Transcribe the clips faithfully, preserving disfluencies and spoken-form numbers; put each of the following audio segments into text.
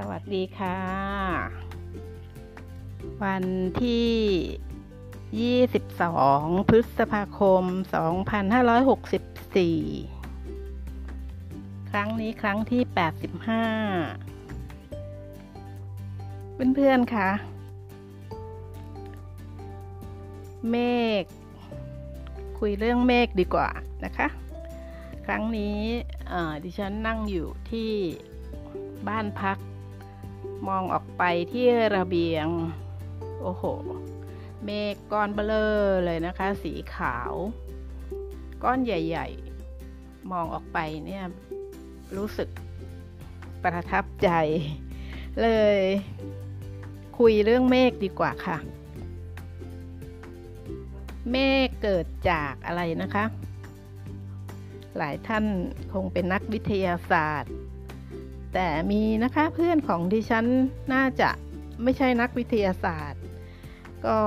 สวัสดีค่ะวันที่ยี่สิบสองพฤษภาคมสองพันห้าร้อยหกสิบสี่ครั้งนี้ครั้งที่แปดสิบห้าเพื่อนๆค่ะเมฆคุยเรื่องเมฆดีกว่านะคะครั้งนี้ดิฉันนั่งอยู่ที่บ้านพักมองออกไปที่ระเบียงโอ้โหเมฆก้อนเบลอเลยนะคะสีขาวก้อนใหญ่ๆมองออกไปเนี่ยรู้สึกประทับใจเลยคุยเรื่องเมฆดีกว่าค่ะเมฆเกิดจากอะไรนะคะหลายท่านคงเป็นนักวิทยาศาสตร์แต่มีนะคะเพื่อนของดิฉันน่าจะไม่ใช่นักวิทยาศาสตร์ก็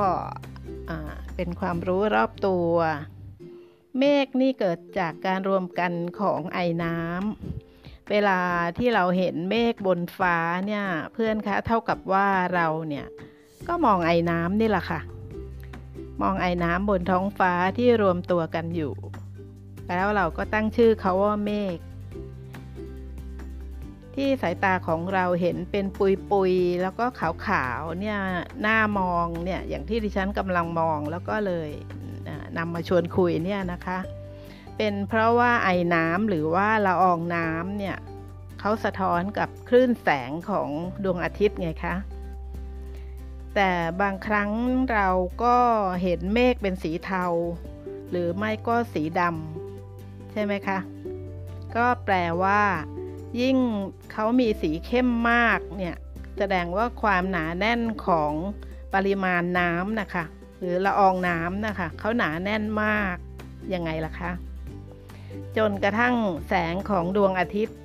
เป็นความรู้รอบตัวเมฆนี่เกิดจากการรวมกันของไอน้ำเวลาที่เราเห็นเมฆบนฟ้าเนี่ยเพื่อนคะเท่ากับว่าเราเนี่ยก็มองไอน้ำนี่แหละค่ะมองไอน้ำบนท้องฟ้าที่รวมตัวกันอยู่แล้วเราก็ตั้งชื่อเขาว่าเมฆที่สายตาของเราเห็นเป็นปุยๆแล้วก็ขาวๆเนี่ยหน้ามองเนี่ยอย่างที่ดิฉันกำลังมองแล้วก็เลยนำมาชวนคุยเนี่ยนะคะเป็นเพราะว่าไอน้ำหรือว่าละอองน้ำเนี่ยเขาสะท้อนกับคลื่นแสงของดวงอาทิตย์ไงคะแต่บางครั้งเราก็เห็นเมฆเป็นสีเทาหรือไม่ก็สีดำใช่ไหมคะก็แปลว่ายิ่งเขามีสีเข้มมากเนี่ยแสดงว่าความหนาแน่นของปริมาณน้ำนะคะหรือละอองน้ำนะคะเขาหนาแน่นมากยังไงล่ะคะจนกระทั่งแสงของดวงอาทิตย์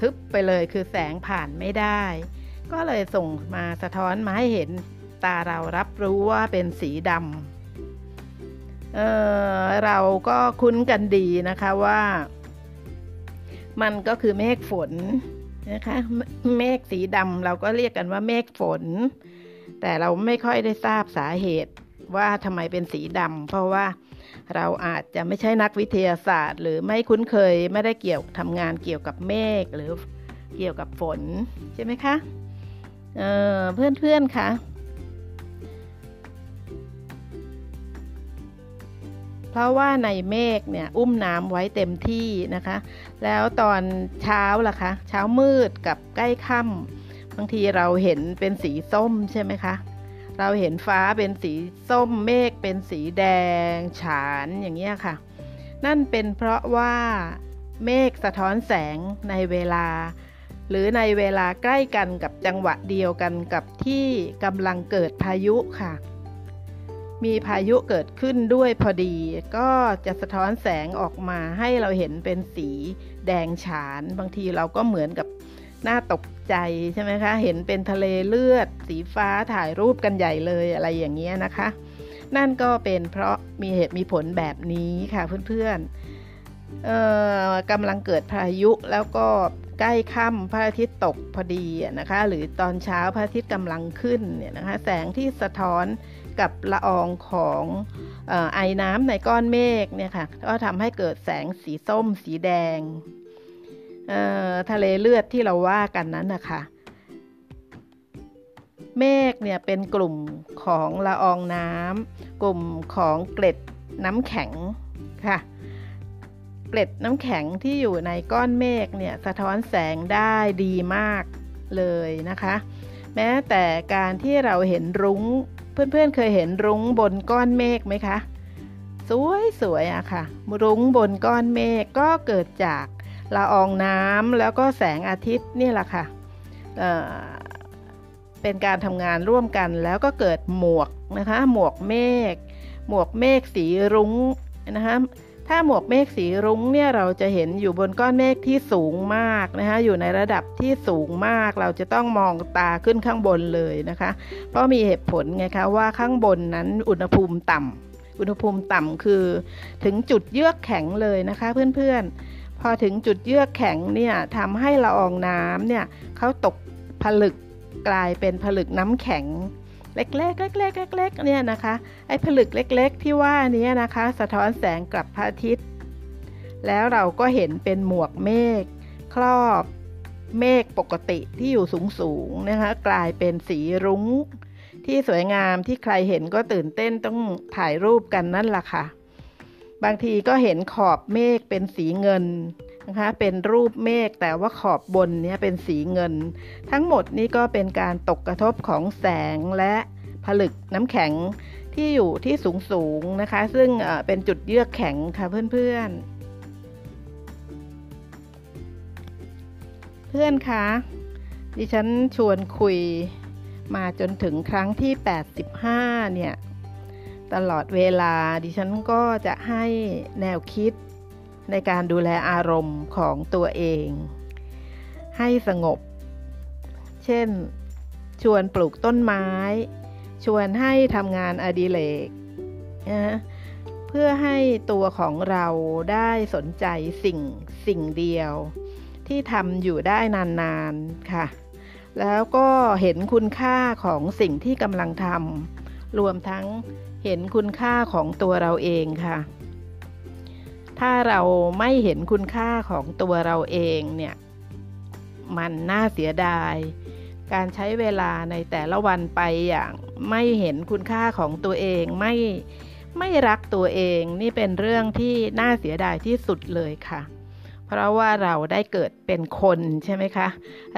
ทึบไปเลยคือแสงผ่านไม่ได้ก็เลยส่งมาสะท้อนมาให้เห็นตาเรารับรู้ว่าเป็นสีดำเออเราก็คุ้นกันดีนะคะว่ามันก็คือเมฆฝนนะคะเมฆสีดำเราก็เรียกกันว่าเมฆฝนแต่เราไม่ค่อยได้ทราบสาเหตุว่าทำไมเป็นสีดำเพราะว่าเราอาจจะไม่ใช่นักวิทยาศาสตร์หรือไม่คุ้นเคยไม่ได้เกี่ยวทำงานเกี่ยวกับเมฆหรือเกี่ยวกับฝนใช่ไหมคะเอ่อเพื่อนๆค่ะเพราะว่าในเมฆเนี่ยอุ้มน้ำไว้เต็มที่นะคะแล้วตอนเช้าล่ะคะเช้ามืดกับใกล้ค่ำบางทีเราเห็นเป็นสีส้มใช่ไหมคะเราเห็นฟ้าเป็นสีส้มเมฆเป็นสีแดงฉานอย่างเงี้ยค่ะนั่นเป็นเพราะว่าเมฆสะท้อนแสงในเวลาหรือในเวลาใกล้กันกับจังหวะเดียวกันกับที่กำลังเกิดพายุค่ะมีพายุเกิดขึ้นด้วยพอดีก็จะสะท้อนแสงออกมาให้เราเห็นเป็นสีแดงฉานบางทีเราก็เหมือนกับน่าตกใจใช่ไหมคะเห็นเป็นทะเลเลือดสีฟ้าถ่ายรูปกันใหญ่เลยอะไรอย่างเงี้ยนะคะนั่นก็เป็นเพราะมีเหตุมีผลแบบนี้ค่ะเพื่อนๆเอ่อกำลังเกิดพายุแล้วก็ใกล้ค่ำพระอาทิตย์ตกพอดีนะคะหรือตอนเช้าพระอาทิตย์กำลังขึ้นเนี่ยนะคะแสงที่สะท้อนกับละอองของเอ่อไอน้ำในก้อนเมฆเนี่ยค่ะก็ทำให้เกิดแสงสีส้มสีแดงเอ่อทะเลเลือดที่เราว่ากันนั้นนะคะเมฆเนี่ยเป็นกลุ่มของละอองน้ำกลุ่มของเกล็ดน้ำแข็งค่ะเกล็ดน้ำแข็งที่อยู่ในก้อนเมฆเนี่ยสะท้อนแสงได้ดีมากเลยนะคะแม้แต่การที่เราเห็นรุ้งเพื่อนๆ เคยเห็นรุ้งบนก้อนเมฆไหมคะสวยๆอะค่ะรุ้งบนก้อนเมฆก็เกิดจากละอองน้ำแล้วก็แสงอาทิตย์นี่แหละค่ะเอ่อเป็นการทำงานร่วมกันแล้วก็เกิดหมวกนะคะหมวกเมฆหมวกเมฆสีรุ้งนะคะถ้าหมวกเมฆสีรุ้งเนี่ยเราจะเห็นอยู่บนก้อนเมฆที่สูงมากนะคะอยู่ในระดับที่สูงมากเราจะต้องมองตาขึ้นข้างบนเลยนะคะเพราะมีเหตุผลไงคะว่าข้างบนนั้นอุณหภูมิต่ำอุณหภูมิต่ำคือถึงจุดเยือกแข็งเลยนะคะเพื่อนๆพอถึงจุดเยือกแข็งเนี่ยทำให้ละอองน้ำเนี่ยเขาตก ผลึกกลายเป็นผลึกน้ำแข็งเล็กๆเล็กๆเนี่ยนะคะไอ้ผลึกเล็กๆที่ว่านี้นะคะสะท้อนแสงกลับพระอาทิตย์แล้วเราก็เห็นเป็นหมวกเมฆครอบเมฆปกติที่อยู่สูงๆนะคะกลายเป็นสีรุ้งที่สวยงามที่ใครเห็นก็ตื่นเต้นต้องถ่ายรูปกันนั่นแหละค่ะบางทีก็เห็นขอบเมฆเป็นสีเงินนะคะเป็นรูปเมฆแต่ว่าขอบบนเนี่ยเป็นสีเงินทั้งหมดนี้ก็เป็นการตกกระทบของแสงและผลึกน้ำแข็งที่อยู่ที่สูงๆนะคะซึ่งเป็นจุดเยือกแข็งค่ะเพื่อนๆเพื่อนคะดิฉันชวนคุยมาจนถึงครั้งที่แปดสิบห้าเนี่ยตลอดเวลาดิฉันก็จะให้แนวคิดในการดูแลอารมณ์ของตัวเองให้สงบเช่นชวนปลูกต้นไม้ชวนให้ทำงานอดิเรกนะเพื่อให้ตัวของเราได้สนใจสิ่งสิ่งเดียวที่ทำอยู่ได้นานๆค่ะแล้วก็เห็นคุณค่าของสิ่งที่กำลังทำรวมทั้งเห็นคุณค่าของตัวเราเองค่ะถ้าเราไม่เห็นคุณค่าของตัวเราเองเนี่ยมันน่าเสียดายการใช้เวลาในแต่ละวันไปอย่างไม่เห็นคุณค่าของตัวเองไม่ไม่รักตัวเองนี่เป็นเรื่องที่น่าเสียดายที่สุดเลยค่ะเพราะว่าเราได้เกิดเป็นคนใช่ไหมคะ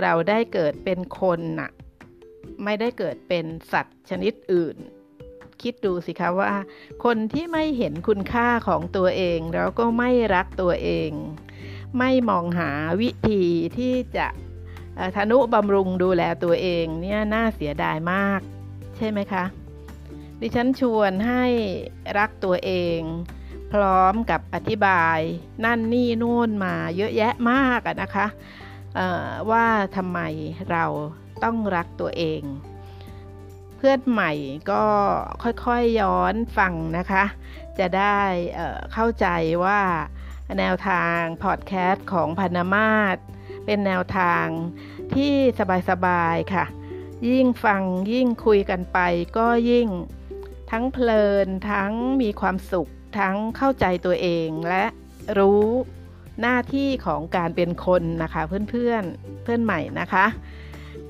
เราได้เกิดเป็นคนน่ะไม่ได้เกิดเป็นสัตว์ชนิดอื่นคิดดูสิคะว่าคนที่ไม่เห็นคุณค่าของตัวเองแล้วก็ไม่รักตัวเองไม่มองหาวิธีที่จะทนุบำรุงดูแลตัวเองเนี่ยน่าเสียดายมากใช่ไหมคะดิฉันชวนให้รักตัวเองพร้อมกับอธิบายนั่นนี่นู่นมาเยอะแยะมากอะนะคะว่าทำไมเราต้องรักตัวเองเพื่อนใหม่ก็ค่อยๆย้อนฟังนะคะจะได้เข้าใจว่าแนวทางพอดแคสต์ของพานมาศเป็นแนวทางที่สบายๆค่ะยิ่งฟังยิ่งคุยกันไปก็ยิ่งทั้งเพลินทั้งมีความสุขทั้งเข้าใจตัวเองและรู้หน้าที่ของการเป็นคนนะคะเพื่อนเพื่อนเพื่อนใหม่นะคะ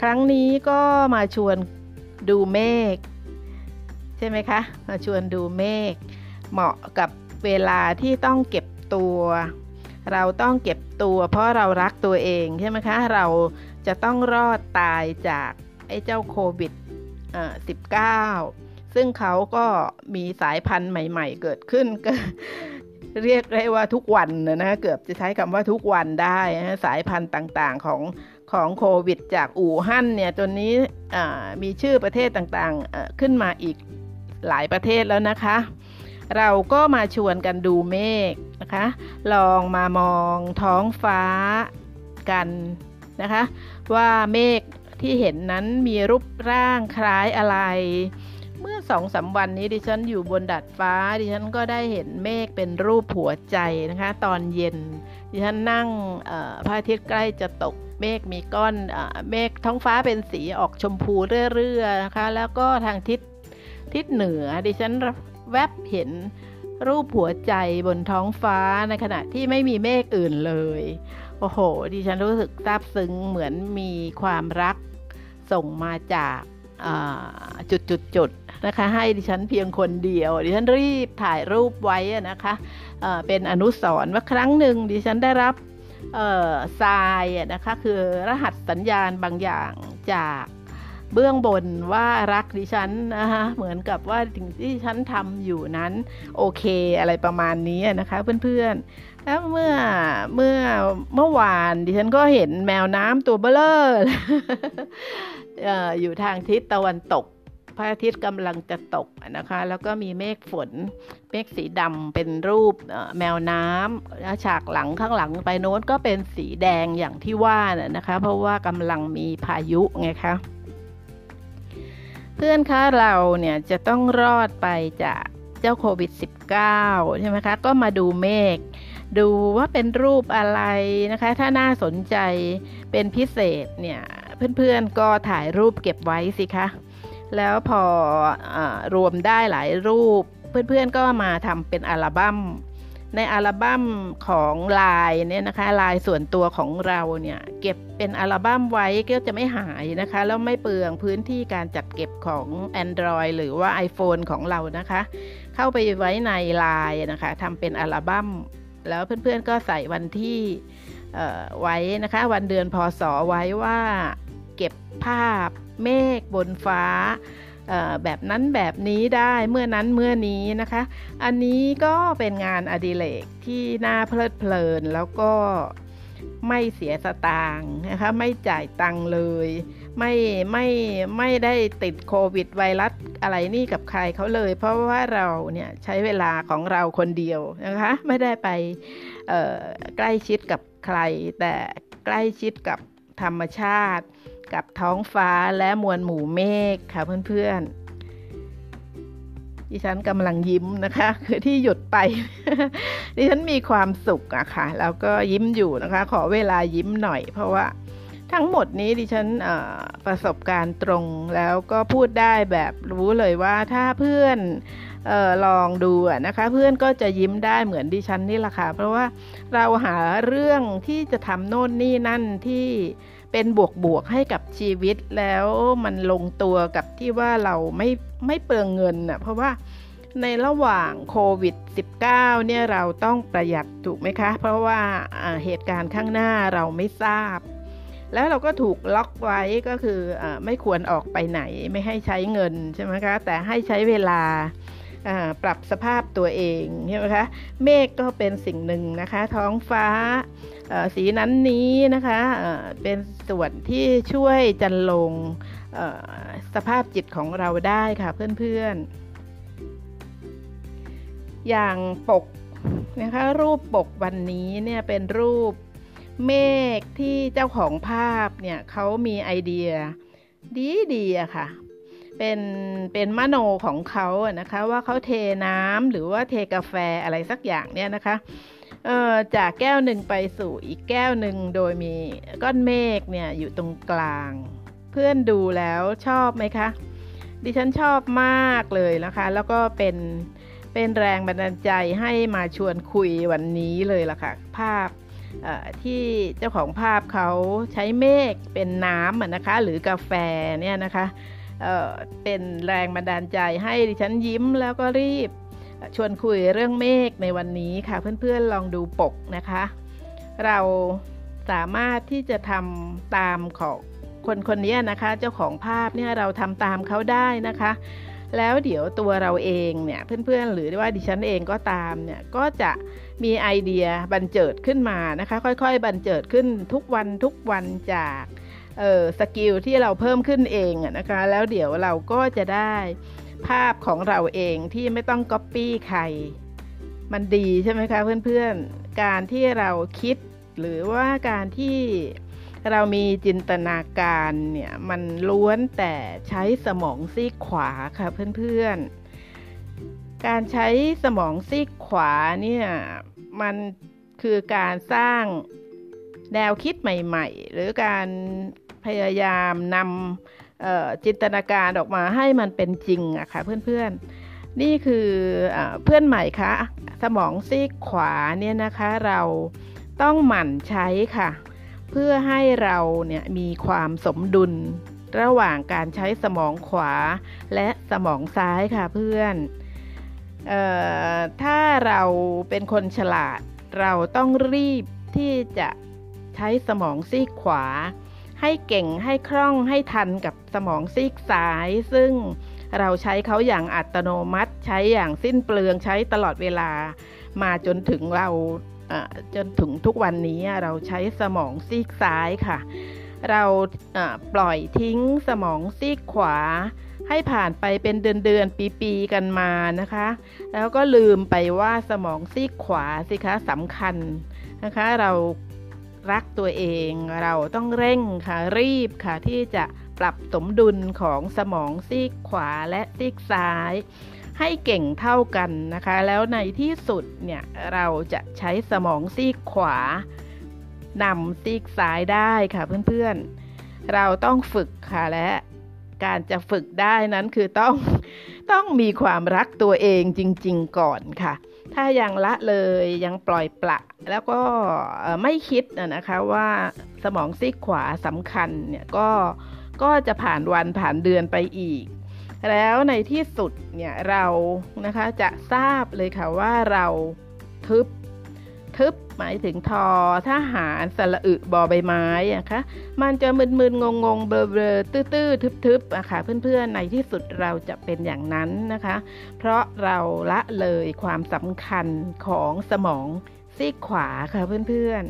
ครั้งนี้ก็มาชวนดูเมฆใช่ไหมคะมาชวนดูเมฆเหมาะกับเวลาที่ต้องเก็บตัวเราต้องเก็บตัวเพราะเรารักตัวเองใช่ไหมคะเราจะต้องรอดตายจากไอ้เจ้าโควิดสิบเก้าซึ่งเขาก็มีสายพันธุ์ใหม่ๆเกิดขึ้นก็เรียกได้ว่าทุกวันนะเกือบจะใช้คำว่าทุกวันได้นะสายพันธุ์ต่างๆของของโควิดจากอู่ฮั่นเนี่ยตัวนี้มีชื่อประเทศต่างๆขึ้นมาอีกหลายประเทศแล้วนะคะเราก็มาชวนกันดูเมฆนะคะลองมามองท้องฟ้ากันนะคะว่าเมฆที่เห็นนั้นมีรูปร่างคล้ายอะไรเมื่อ สองสาม วันนี้ดิฉันอยู่บนดาดฟ้าดิฉันก็ได้เห็นเมฆเป็นรูปหัวใจนะคะตอนเย็นดิฉันนั่งพระอาทิตย์ใกล้จะตกเมฆมีก้อนเมฆท้องฟ้าเป็นสีออกชมพูเรื่อยๆนะคะแล้วก็ทางทิศทิศเหนือดิฉันแวบเห็นรูปหัวใจบนท้องฟ้าในขณะที่ไม่มีเมฆอื่นเลยโอ้โหดิฉันรู้สึกซาบซึ้งเหมือนมีความรักส่งมาจากจุดๆๆนะคะให้ดิฉันเพียงคนเดียวดิฉันรีบถ่ายรูปไว้นะคะเป็นอนุสรณ์ว่าครั้งหนึ่งดิฉันได้รับทรายนะคะคือรหัสสัญญาณบางอย่างจากเบื้องบนว่ารักดิฉันนะคะเหมือนกับว่าสิ่งที่ฉันทำอยู่นั้นโอเคอะไรประมาณนี้นะคะเพื่อนๆแล้วเมื่อเมื่อเมื่อวานดิฉันก็เห็นแมวน้ำตัวเบ้อเร่อ เอ่อ อยู่ทางทิศตะวันตกพระอาทิตย์กำลังจะตกนะคะแล้วก็มีเมฆฝนเมฆสีดำเป็นรูปแมวน้ำฉากหลังข้างหลังไปโน้นก็เป็นสีแดงอย่างที่ว่าน่ะนะคะเพราะว่ากำลังมีพายุไงคะเพื่อนคะเราเนี่ยจะต้องรอดไปจากเจ้าโควิดสิบเก้า ใช่ไหมคะก็มาดูเมฆดูว่าเป็นรูปอะไรนะคะถ้าน่าสนใจเป็นพิเศษเนี่ย เพื่อนๆก็ถ่ายรูปเก็บไว้สิคะแล้วพอเอ่อรวมได้หลายรูปเพื่อนๆก็มาทำเป็นอัลบั้มในอัลบั้มของไลน์เนี่ยนะคะไลน์ส่วนตัวของเราเนี่ยเก็บเป็นอัลบั้มไว้ก็จะไม่หายนะคะแล้วไม่เปลืองพื้นที่การจัดเก็บของ Android หรือว่า iPhone ของเรานะคะเข้าไปไว้ในไลน์นะคะทำเป็นอัลบั้มแล้วเพื่อนๆก็ใส่วันที่ไว้นะคะวันเดือนพศไว้ว่าเก็บภาพเมฆบนฟ้าแบบนั้นแบบนี้ได้เมื่อนั้นเมื่อนี้นะคะอันนี้ก็เป็นงานอดิเรกที่น่าเพลิดเพลินแล้วก็ไม่เสียสตางค์นะคะไม่จ่ายตังค์เลยไม่ไม่ไม่ได้ติดโควิดไวรัสอะไรนี่กับใครเขาเลยเพราะว่าเราเนี่ยใช้เวลาของเราคนเดียวนะคะไม่ได้ไปใกล้ชิดกับใครแต่ใกล้ชิดกับธรรมชาติกับท้องฟ้าและมวลหมู่เมฆค่ะเพื่อนๆดิฉันกำลังยิ้มนะคะคือที่หยุดไป ดิฉันมีความสุขอะค่ะแล้วก็ยิ้มอยู่นะคะขอเวลายิ้มหน่อยเพราะว่าทั้งหมดนี้ดิฉันประสบการณ์ตรงแล้วก็พูดได้แบบรู้เลยว่าถ้าเพื่อนเอ่อลองดูนะคะเพื่อนก็จะยิ้มได้เหมือนดิฉันนี่แหละค่ะเพราะว่าเราหาเรื่องที่จะทำโน่นนี่นั่นที่เป็นบวกๆให้กับชีวิตแล้วมันลงตัวกับที่ว่าเราไม่ไม่เปลืองเงินน่ะเพราะว่าในระหว่างโควิด สิบเก้า เนี่ยเราต้องประหยัดถูกไหมคะเพราะว่าเหตุการณ์ข้างหน้าเราไม่ทราบแล้วเราก็ถูกล็อกไว้ก็คือไม่ควรออกไปไหนไม่ให้ใช้เงินใช่ไหมคะแต่ให้ใช้เวลาปรับสภาพตัวเองใช่ไหมคะเมฆก็เป็นสิ่งหนึ่งนะคะท้องฟ้าสีนั้นนี้นะคะเป็นส่วนที่ช่วยจันลงสภาพจิตของเราได้ค่ะเพื่อนๆอย่างปกนะคะรูปปกวันนี้เนี่ยเป็นรูปเมฆที่เจ้าของภาพเนี่ยเขามีไอเดียดีๆอะค่ะเป็นเป็นมโนของเขาอะนะคะว่าเขาเทน้ำหรือว่าเทกาแฟอะไรสักอย่างเนี่ยนะคะเอ่อจากแก้วหนึ่งไปสู่อีกแก้วหนึ่งโดยมีก้อนเมฆเนี่ยอยู่ตรงกลางเพื่อนดูแล้วชอบไหมคะดิฉันชอบมากเลยนะคะแล้วก็เป็นเป็นแรงบันดาลใจให้มาชวนคุยวันนี้เลยล่ะค่ะภาพที่เจ้าของภาพเขาใช้เมฆเป็นน้ำอ่ะนะคะหรือกาแฟเนี่ยนะคะเอ่อเป็นแรงบันดาลใจให้ดิฉันยิ้มแล้วก็รีบชวนคุยเรื่องเมฆในวันนี้ค่ะเพื่อนๆลองดูปกนะคะเราสามารถที่จะทำตามของคนคนนี้นะคะเจ้าของภาพเนี่ยเราทำตามเขาได้นะคะแล้วเดี๋ยวตัวเราเองเนี่ยเพื่อนๆหรือว่าดิฉันเองก็ตามเนี่ยก็จะมีไอเดียบันเจิดขึ้นมานะคะค่อยๆบันเจิดขึ้นทุกวันทุกวันจากเอ่อสกิลที่เราเพิ่มขึ้นเองอ่ะนะคะแล้วเดี๋ยวเราก็จะได้ภาพของเราเองที่ไม่ต้องก๊อปปี้ใครมันดีใช่ไหมคะเพื่อนๆการที่เราคิดหรือว่าการที่เรามีจินตนาการเนี่ยมันล้วนแต่ใช้สมองซีกขวาค่ะเพื่อนๆการใช้สมองซีกขวาเนี่ยมันคือการสร้างแนวคิดใหม่ๆหรือการพยายามนำเอ่อจินตนาการออกมาให้มันเป็นจริงอะค่ะเพื่อนๆนี่คือเอ่อเพื่อนใหม่คะสมองซีกขวาเนี่ยนะคะเราต้องหมั่นใช้ค่ะเพื่อให้เราเนี่ยมีความสมดุลระหว่างการใช้สมองขวาและสมองซ้ายค่ะเพื่อนเอ่อถ้าเราเป็นคนฉลาดเราต้องรีบที่จะใช้สมองซีกขวาให้เก่งให้คล่องให้ทันกับสมองซีกซ้ายซึ่งเราใช้เขาอย่างอัตโนมัติใช้อย่างสิ้นเปลืองใช้ตลอดเวลามาจนถึงเราจนถึงทุกวันนี้เราใช้สมองซีกซ้ายค่ะเราปล่อยทิ้งสมองซีกขวาให้ผ่านไปเป็นเดือนๆปีๆกันมานะคะแล้วก็ลืมไปว่าสมองซีกขวาสิคะสำคัญนะคะเรารักตัวเองเราต้องเร่งค่ะรีบค่ะที่จะปรับสมดุลของสมองซีกขวาและซีกซ้ายให้เก่งเท่ากันนะคะแล้วในที่สุดเนี่ยเราจะใช้สมองซีกขวานำซีกซ้ายได้ค่ะเพื่อนๆ เราต้องฝึกค่ะและการจะฝึกได้นั้นคือต้องต้องมีความรักตัวเองจริงๆก่อนค่ะถ้ายังละเลยยังปล่อยปละแล้วก็ไม่คิดนะคะว่าสมองซีกขวาสำคัญเนี่ยก็ก็จะผ่านวันผ่านเดือนไปอีกแล้วในที่สุดเนี่ยเรานะคะจะทราบเลยค่ะว่าเราทึบทึบหมายถึงทอทหารสระอึบอใบไม้อะค่ะมันจะมึนๆงงๆเบลอๆตื้อๆทึบๆอะค่ะเพื่อนๆในที่สุดเราจะเป็นอย่างนั้นนะคะเพราะเราละเลยความสำคัญของสมองซีกขวาค่ะเพื่อน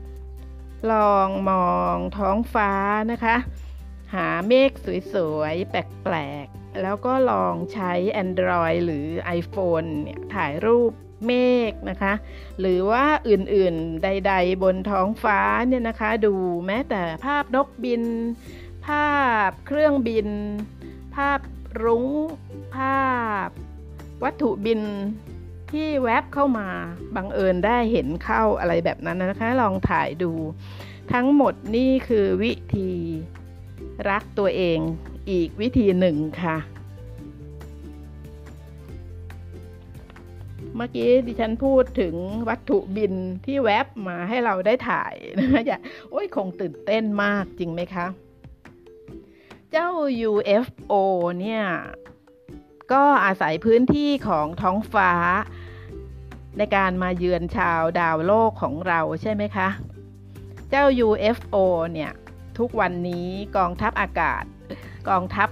ๆลองมองท้องฟ้านะคะหาเมฆสวยๆแปลกๆแล้วก็ลองใช้ Android หรือ iPhone เนี่ยถ่ายรูปเมฆนะคะหรือว่าอื่นๆใดๆบนท้องฟ้าเนี่ยนะคะดูแม้แต่ภาพนกบินภาพเครื่องบินภาพรุ้งภาพวัตถุบินที่แวบเข้ามาบังเอิญได้เห็นเข้าอะไรแบบนั้นนะคะลองถ่ายดูทั้งหมดนี่คือวิธีรักตัวเองอีกวิธีหนึ่งค่ะเมื่อกี้ดิฉันพูดถึงวัตถุบินที่แวบมาให้เราได้ถ่ายนะอย่าโอ้ยคงตื่นเต้นมากจริงไหมคะเจ้า ยู เอฟ โอ เนี่ยก็อาศัยพื้นที่ของท้องฟ้าในการมาเยือนชาวดาวโลกของเราใช่ไหมคะเจ้า ยู เอฟ โอ เนี่ยทุกวันนี้กองทัพอากาศกองทัพ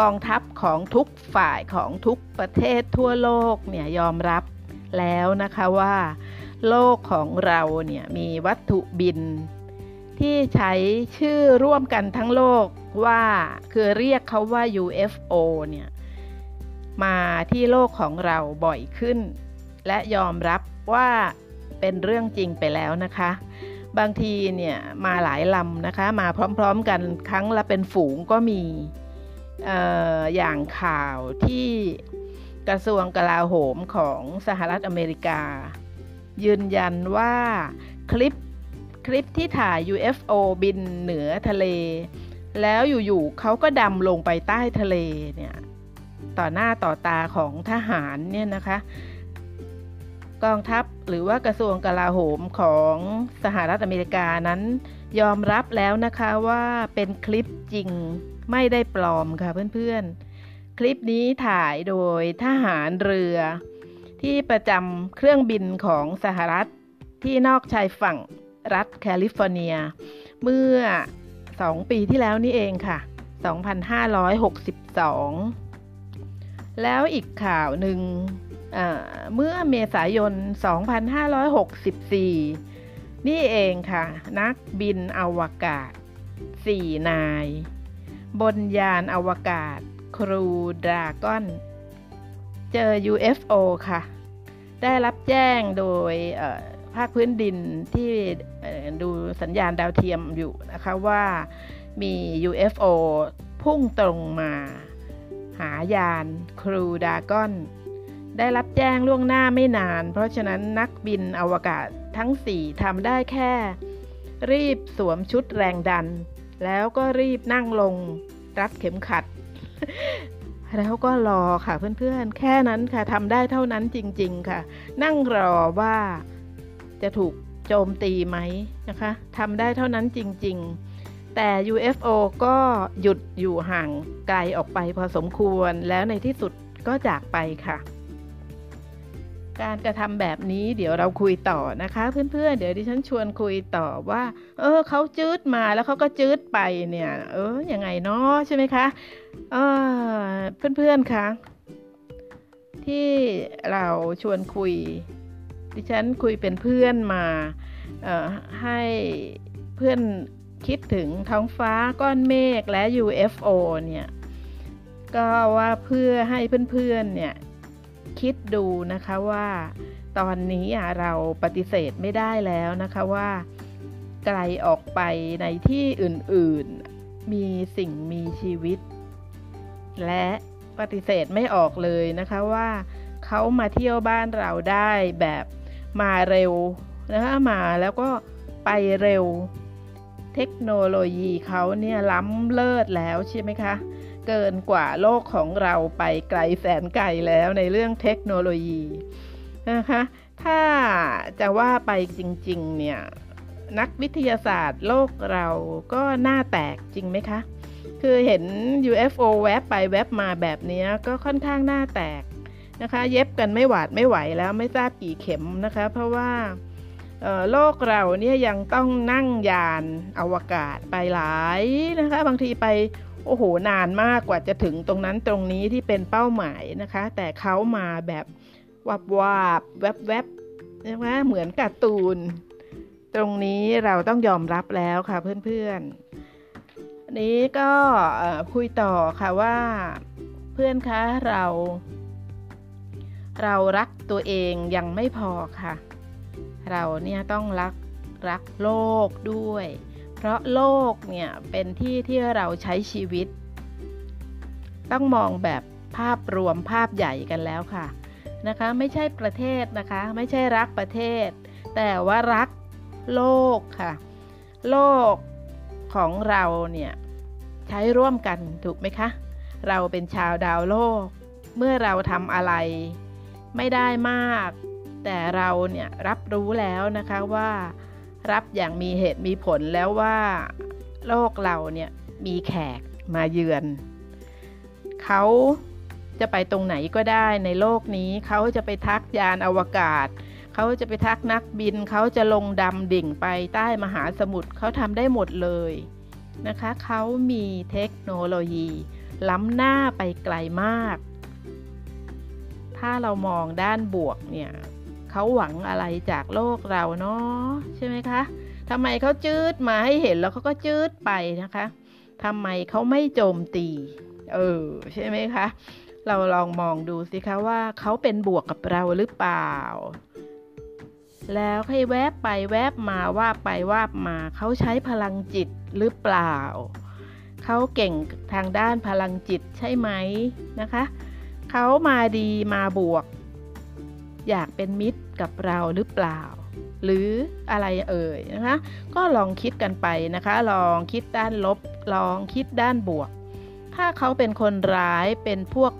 กองทัพของทุกฝ่ายของทุกประเทศทั่วโลกเนี่ยยอมรับแล้วนะคะว่าโลกของเราเนี่ยมีวัตถุบินที่ใช้ชื่อร่วมกันทั้งโลกว่าคือเรียกเขาว่า ยู เอฟ โอ เนี่ยมาที่โลกของเราบ่อยขึ้นและยอมรับว่าเป็นเรื่องจริงไปแล้วนะคะบางทีเนี่ยมาหลายลำนะคะมาพร้อมๆกันครั้งละเป็นฝูงก็มีเอ่ออย่างข่าวที่กระทรวงกลาโหมของสหรัฐอเมริกายืนยันว่าคลิปคลิปที่ถ่าย ยู เอฟ โอ บินเหนือทะเลแล้วอยู่ๆเขาก็ดำลงไปใต้ทะเลเนี่ยต่อหน้าต่อตาของทหารเนี่ยนะคะกองทัพหรือว่ากระทรวงกลาโหมของสหรัฐอเมริกานั้นยอมรับแล้วนะคะว่าเป็นคลิปจริงไม่ได้ปลอมค่ะเพื่อนๆคลิปนี้ถ่ายโดยทหารเรือที่ประจำเครื่องบินของสหรัฐที่นอกชายฝั่งรัฐแคลิฟอร์เนียเมื่อสองปีที่แล้วนี่เองค่ะสองพันห้าร้อยหกสิบสองแล้วอีกข่าวหนึ่งเมื่อเมษายนสองพันห้าร้อยหกสิบสี่นี่เองค่ะนักบินอวกาศสี่นายบนยานอวกาศครูดราก้อนเจอ ยู เอฟ โอ ค่ะได้รับแจ้งโดยภาคพื้นดินที่ดูสัญญาณดาวเทียมอยู่นะคะว่ามี ยู เอฟ โอ พุ่งตรงมาหายานครูดราก้อนได้รับแจ้งล่วงหน้าไม่นานเพราะฉะนั้นนักบินอวกาศทั้งสี่ทำได้แค่รีบสวมชุดแรงดันแล้วก็รีบนั่งลงรัดเข็มขัดแล้วก็รอค่ะเพื่อนๆแค่นั้นค่ะทำได้เท่านั้นจริงๆค่ะนั่งรอว่าจะถูกโจมตีไหมนะคะทำได้เท่านั้นจริงๆแต่ ยู เอฟ โอ ก็หยุดอยู่ห่างไกลออกไปพอสมควรแล้วในที่สุดก็จากไปค่ะการกระทำแบบนี้เดี๋ยวเราคุยต่อนะคะเพื่อนๆเดี๋ยวดิฉันชวนคุยต่อว่าเออเขาจืดมาแล้วเขาก็จืดไปเนี่ยเออยังไงเนาะใช่ไหมคะเออเพื่อนๆคะที่เราชวนคุยดิฉันคุยเป็นเพื่อนมาเออให้เพื่อนคิดถึงท้องฟ้าก้อนเมฆและ ยู เอฟ โอ เนี่ยก็ว่าเพื่อให้เพื่อนๆเนี่ยคิดดูนะคะว่าตอนนี้เราปฏิเสธไม่ได้แล้วนะคะว่าไกลออกไปในที่อื่นๆมีสิ่งมีชีวิตและปฏิเสธไม่ออกเลยนะคะว่าเขามาเที่ยวบ้านเราได้แบบมาเร็วนะคะมาแล้วก็ไปเร็วเท เทคโนโลยีเขาเนี่ยล้ำเลิศแล้วใช่ไหมคะเกินกว่าโลกของเราไปไกลแสนไกลแล้วในเรื่องเทคโนโลยีนะคะถ้าจะว่าไปจริงๆเนี่ยนักวิทยาศาสตร์โลกเราก็หน้าแตกจริงไหมคะคือเห็น ยู เอฟ โอ แวบไปแวบมาแบบนี้ก็ค่อนข้างหน้าแตกนะคะเย็บกันไม่หวาดไม่ไหวแล้วไม่ทราบกี่เข็มนะคะเพราะว่าโลกเราเนี่ยยังต้องนั่งยานอวกาศไปหลายนะคะบางทีไปโอ้โหนานมากกว่าจะถึงตรงนั้นตรงนี้ที่เป็นเป้าหมายนะคะแต่เขามาแบบวับวาบแวบแวบนะคะเหมือนการ์ตูนตรงนี้เราต้องยอมรับแล้วค่ะเพื่อนๆอันนี้ก็คุยต่อค่ะว่าเพื่อนคะเราเรารักตัวเองยังไม่พอค่ะเราเนี่ยต้องรักรักโลกด้วยเพราะโลกเนี่ยเป็นที่ที่เราใช้ชีวิตต้องมองแบบภาพรวมภาพใหญ่กันแล้วค่ะนะคะไม่ใช่ประเทศนะคะไม่ใช่รักประเทศแต่ว่ารักโลกค่ะโลกของเราเนี่ยใช้ร่วมกันถูกไหมคะเราเป็นชาวดาวโลกเมื่อเราทำอะไรไม่ได้มากแต่เราเนี่ยรับรู้แล้วนะคะว่ารับอย่างมีเหตุมีผลแล้วว่าโลกเราเนี่ยมีแขกมาเยือนเขาจะไปตรงไหนก็ได้ในโลกนี้เขาจะไปทักยานอวกาศเขาจะไปทักนักบินเขาจะลงดำดิ่งไปใต้มหาสมุทรเขาทำได้หมดเลยนะคะเขามีเทคโนโลยีล้ำหน้าไปไกลมากถ้าเรามองด้านบวกเนี่ยเขาหวังอะไรจากโลกเราเนาะใช่ไหมคะทำไมเขาจืดมาให้เห็นแล้วเขาก็จืดไปนะคะทำไมเขาไม่โจมตีเออใช่ไหมคะเราลองมองดูสิคะว่าเขาเป็นบวกกับเราหรือเปล่าแล้วให้แวบไปแวบมาว่าไปว่ามาเขาใช้พลังจิตหรือเปล่าเขาเก่งทางด้านพลังจิตใช่ไหมนะคะเขามาดีมาบวกอยากเป็นมิตรกับเราหรือเปล่าหรืออะไรเอ่ยนะคะก็ลองคิดกันไปนะคะลองคิดด้านลบลองคิดด้านบวกถ้าเขาเป็นคนร้ายเป็นพวก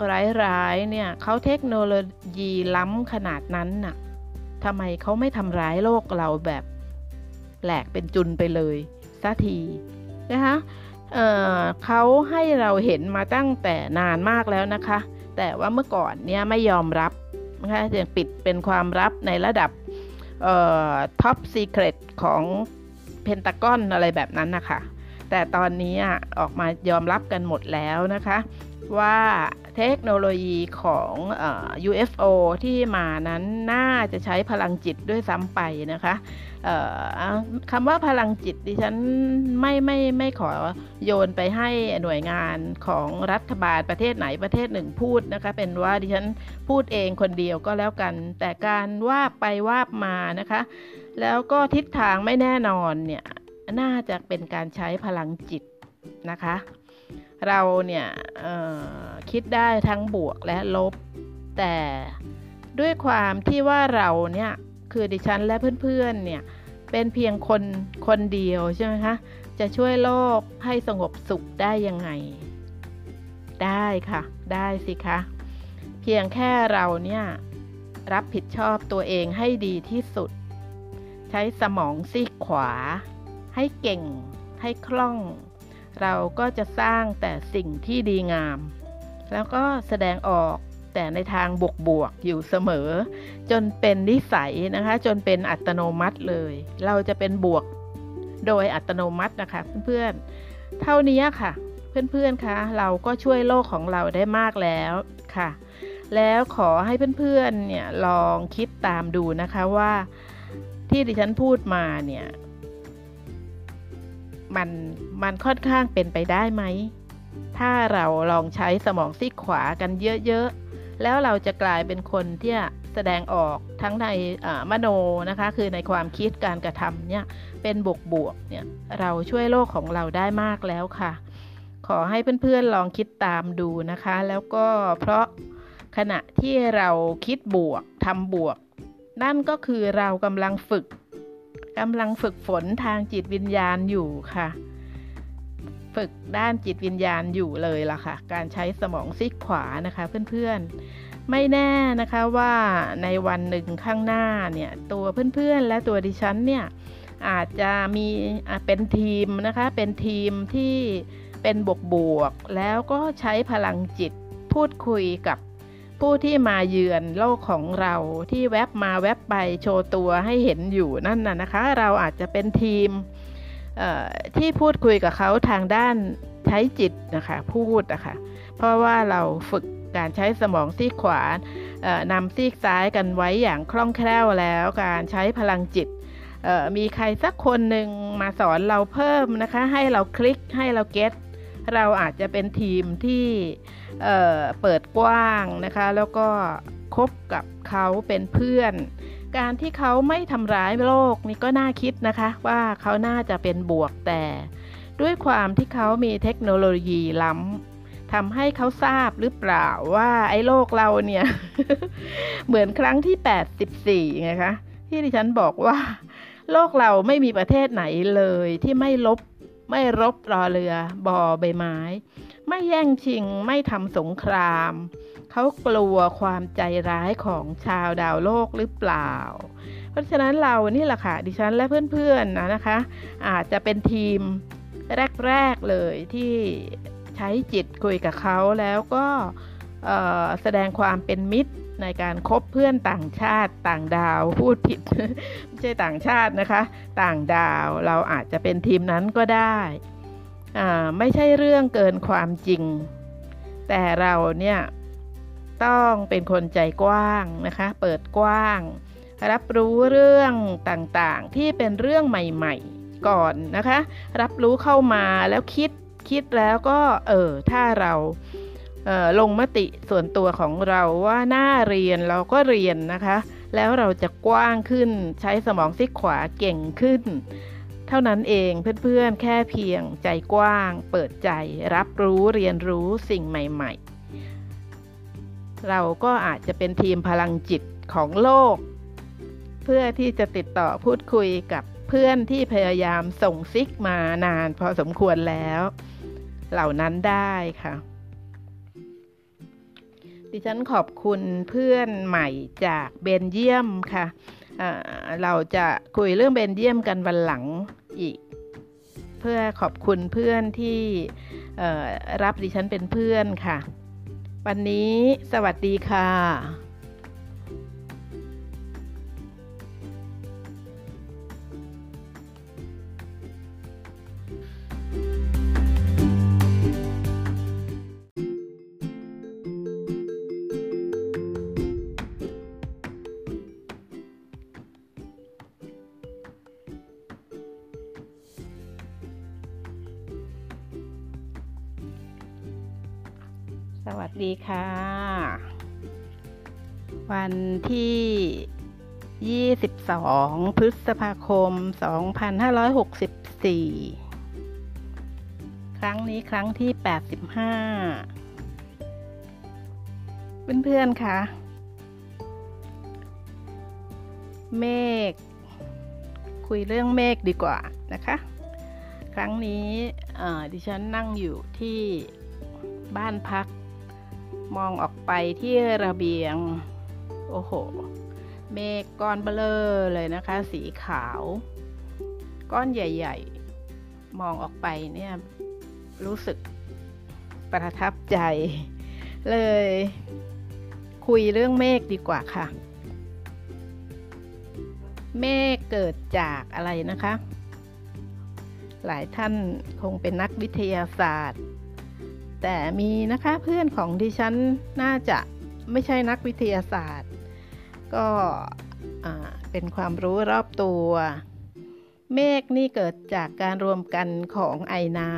ร้ายๆเนี่ยเขาเทคโนโลยีล้ำขนาดนั้นน่ะทำไมเขาไม่ทำร้ายโลกเราแบบแหลกเป็นจุนไปเลยสักทีนะคะเอ่อเขาให้เราเห็นมาตั้งแต่นานมากแล้วนะคะแต่ว่าเมื่อก่อนเนี่ยไม่ยอมรับนะคะจะปิดเป็นความลับในระดับเอ่อ top secret ของ Pentagon อะไรแบบนั้นนะคะแต่ตอนนี้ออกมายอมรับกันหมดแล้วนะคะว่าเทคโนโลยีของเอ่อ ยู เอฟ โอ ที่มานั้นน่าจะใช้พลังจิตด้วยซ้ำไปนะคะเอ่อคำว่าพลังจิตดิฉันไม่ไม่ไม่ขอโยนไปให้หน่วยงานของรัฐบาลประเทศไหนประเทศหนึ่งพูดนะคะเป็นว่าดิฉันพูดเองคนเดียวก็แล้วกันแต่การวาบไปวาบมานะคะแล้วก็ทิศทางไม่แน่นอนเนี่ยน่าจะเป็นการใช้พลังจิตนะคะเราเนี่ยคิดได้ทั้งบวกและลบแต่ด้วยความที่ว่าเราเนี่ยคือดิฉันและเพื่อนๆ เนี่ยเป็นเพียงคนคนเดียวใช่ไหมคะจะช่วยโลกให้สงบสุขได้ยังไงได้ค่ะได้สิคะเพียงแค่เราเนี่ยรับผิดชอบตัวเองให้ดีที่สุดใช้สมองซีกขวาให้เก่งให้คล่องเราก็จะสร้างแต่สิ่งที่ดีงามแล้วก็แสดงออกแต่ในทางบวกๆอยู่เสมอจนเป็นนิสัยนะคะจนเป็นอัตโนมัติเลยเราจะเป็นบวกโดยอัตโนมัตินะคะเพื่อนๆเท่านี้ค่ะเพื่อนๆคะเราก็ช่วยโลกของเราได้มากแล้วค่ะแล้วขอให้เพื่อนๆเนี่ยลองคิดตามดูนะคะว่าที่ดิฉันพูดมาเนี่ยมันมันค่อนข้างเป็นไปได้ไหมถ้าเราลองใช้สมองซีกขวากันเยอะๆแล้วเราจะกลายเป็นคนที่แสดงออกทั้งในมโนนะคะคือในความคิดการกระทำเนี่ยเป็นบวกๆเนี่ยเราช่วยโลกของเราได้มากแล้วค่ะขอให้เพื่อนๆลองคิดตามดูนะคะแล้วก็เพราะขณะที่เราคิดบวกทำบวกนั่นก็คือเรากำลังฝึก กำลังฝึกฝนทางจิตวิญญาณอยู่ค่ะฝึกด้านจิตวิญญาณอยู่เลยล่ะค่ะการใช้สมองซีกขวานะคะเพื่อนๆไม่แน่นะคะว่าในวันหนึ่งข้างหน้าเนี่ยตัวเพื่อนๆและตัวดิฉันเนี่ยอาจจะมีเป็นทีมนะคะเป็นทีมที่เป็นบวกๆแล้วก็ใช้พลังจิตพูดคุยกับผู้ที่มาเยือนโลกของเราที่แวบมาแวบไปโชว์ตัวให้เห็นอยู่นั่นน่ะนะคะเราอาจจะเป็นทีมที่พูดคุยกับเขาทางด้านใช้จิตนะคะพูดนะคะเพราะว่าเราฝึกการใช้สมองซีกขวานำซีกซ้ายกันไว้อย่างคล่องแคล่วแล้วการใช้พลังจิตมีใครสักคนหนึ่งมาสอนเราเพิ่มนะคะให้เราคลิกให้เราเก็ตเราอาจจะเป็นทีมที่เอ่อเปิดกว้างนะคะแล้วก็คบกับเขาเป็นเพื่อนการที่เขาไม่ทำร้ายโลกนี่ก็น่าคิดนะคะว่าเขาน่าจะเป็นบวกแต่ด้วยความที่เขามีเทคโนโลยีล้ำทำให้เขาทราบหรือเปล่าว่าไอ้โลกเราเนี่ย เหมือนครั้งที่แปดสิบสี่ไงคะที่ดิฉันบอกว่าโลกเราไม่มีประเทศไหนเลยที่ไม่ลบไม่รบรอเรือบอใบไม้ไม่แย่งชิงไม่ทำสงครามเขากลัวความใจร้ายของชาวดาวโลกหรือเปล่าเพราะฉะนั้นเรานี่แหละค่ะดิฉันและเพื่อนๆ นะคะอาจจะเป็นทีมแรกๆเลยที่ใช้จิตคุยกับเขาแล้วก็แสดงความเป็นมิตรในการคบเพื่อนต่างชาติต่างดาวพูดผิดไม่ใช่ต่างชาตินะคะต่างดาวเราอาจจะเป็นทีมนั้นก็ได้ไม่ใช่เรื่องเกินความจริงแต่เราเนี่ยต้องเป็นคนใจกว้างนะคะเปิดกว้างรับรู้เรื่องต่างๆที่เป็นเรื่องใหม่ๆก่อนนะคะรับรู้เข้ามาแล้วคิดคิดแล้วก็เออถ้าเราเอ่อลงมติส่วนตัวของเราว่าน่าเรียนเราก็เรียนนะคะแล้วเราจะกว้างขึ้นใช้สมองซีกขวาเก่งขึ้นเท่านั้นเองเพื่อนๆแค่เพียงใจกว้างเปิดใจรับรู้เรียนรู้สิ่งใหม่ๆเราก็อาจจะเป็นทีมพลังจิตของโลกเพื่อที่จะติดต่อพูดคุยกับเพื่อนที่พยายามส่งซิกมานานพอสมควรแล้วเหล่านั้นได้ค่ะดิฉันขอบคุณเพื่อนใหม่จากเบลเยียมค่ะ เอ่อ เราจะคุยเรื่องเบลเยียมกันวันหลังอีกเพื่อขอบคุณเพื่อนที่รับดิฉันเป็นเพื่อนค่ะวันนี้สวัสดีค่ะสวัสดีค่ะวันที่ยี่สิบสองพฤษภาคมสองพันห้าร้อยหกสิบสี่ครั้งนี้ครั้งที่แปดสิบห้าเพื่อนๆค่ะเมฆคุยเรื่องเมฆดีกว่านะคะครั้งนี้ดิฉันนั่งอยู่ที่บ้านพักมองออกไปที่ระเบียงโอ้โหเมฆก้อนเบลอเลยนะคะสีขาวก้อนใหญ่ๆมองออกไปเนี่ยรู้สึกประทับใจเลยคุยเรื่องเมฆดีกว่าค่ะเมฆเกิดจากอะไรนะคะหลายท่านคงเป็นนักวิทยาศาสตร์แต่มีนะคะเพื่อนของดิฉันน่าจะไม่ใช่นักวิทยาศาสตร์ก็เป็นความรู้รอบตัวเมฆนี่เกิดจากการรวมกันของไอน้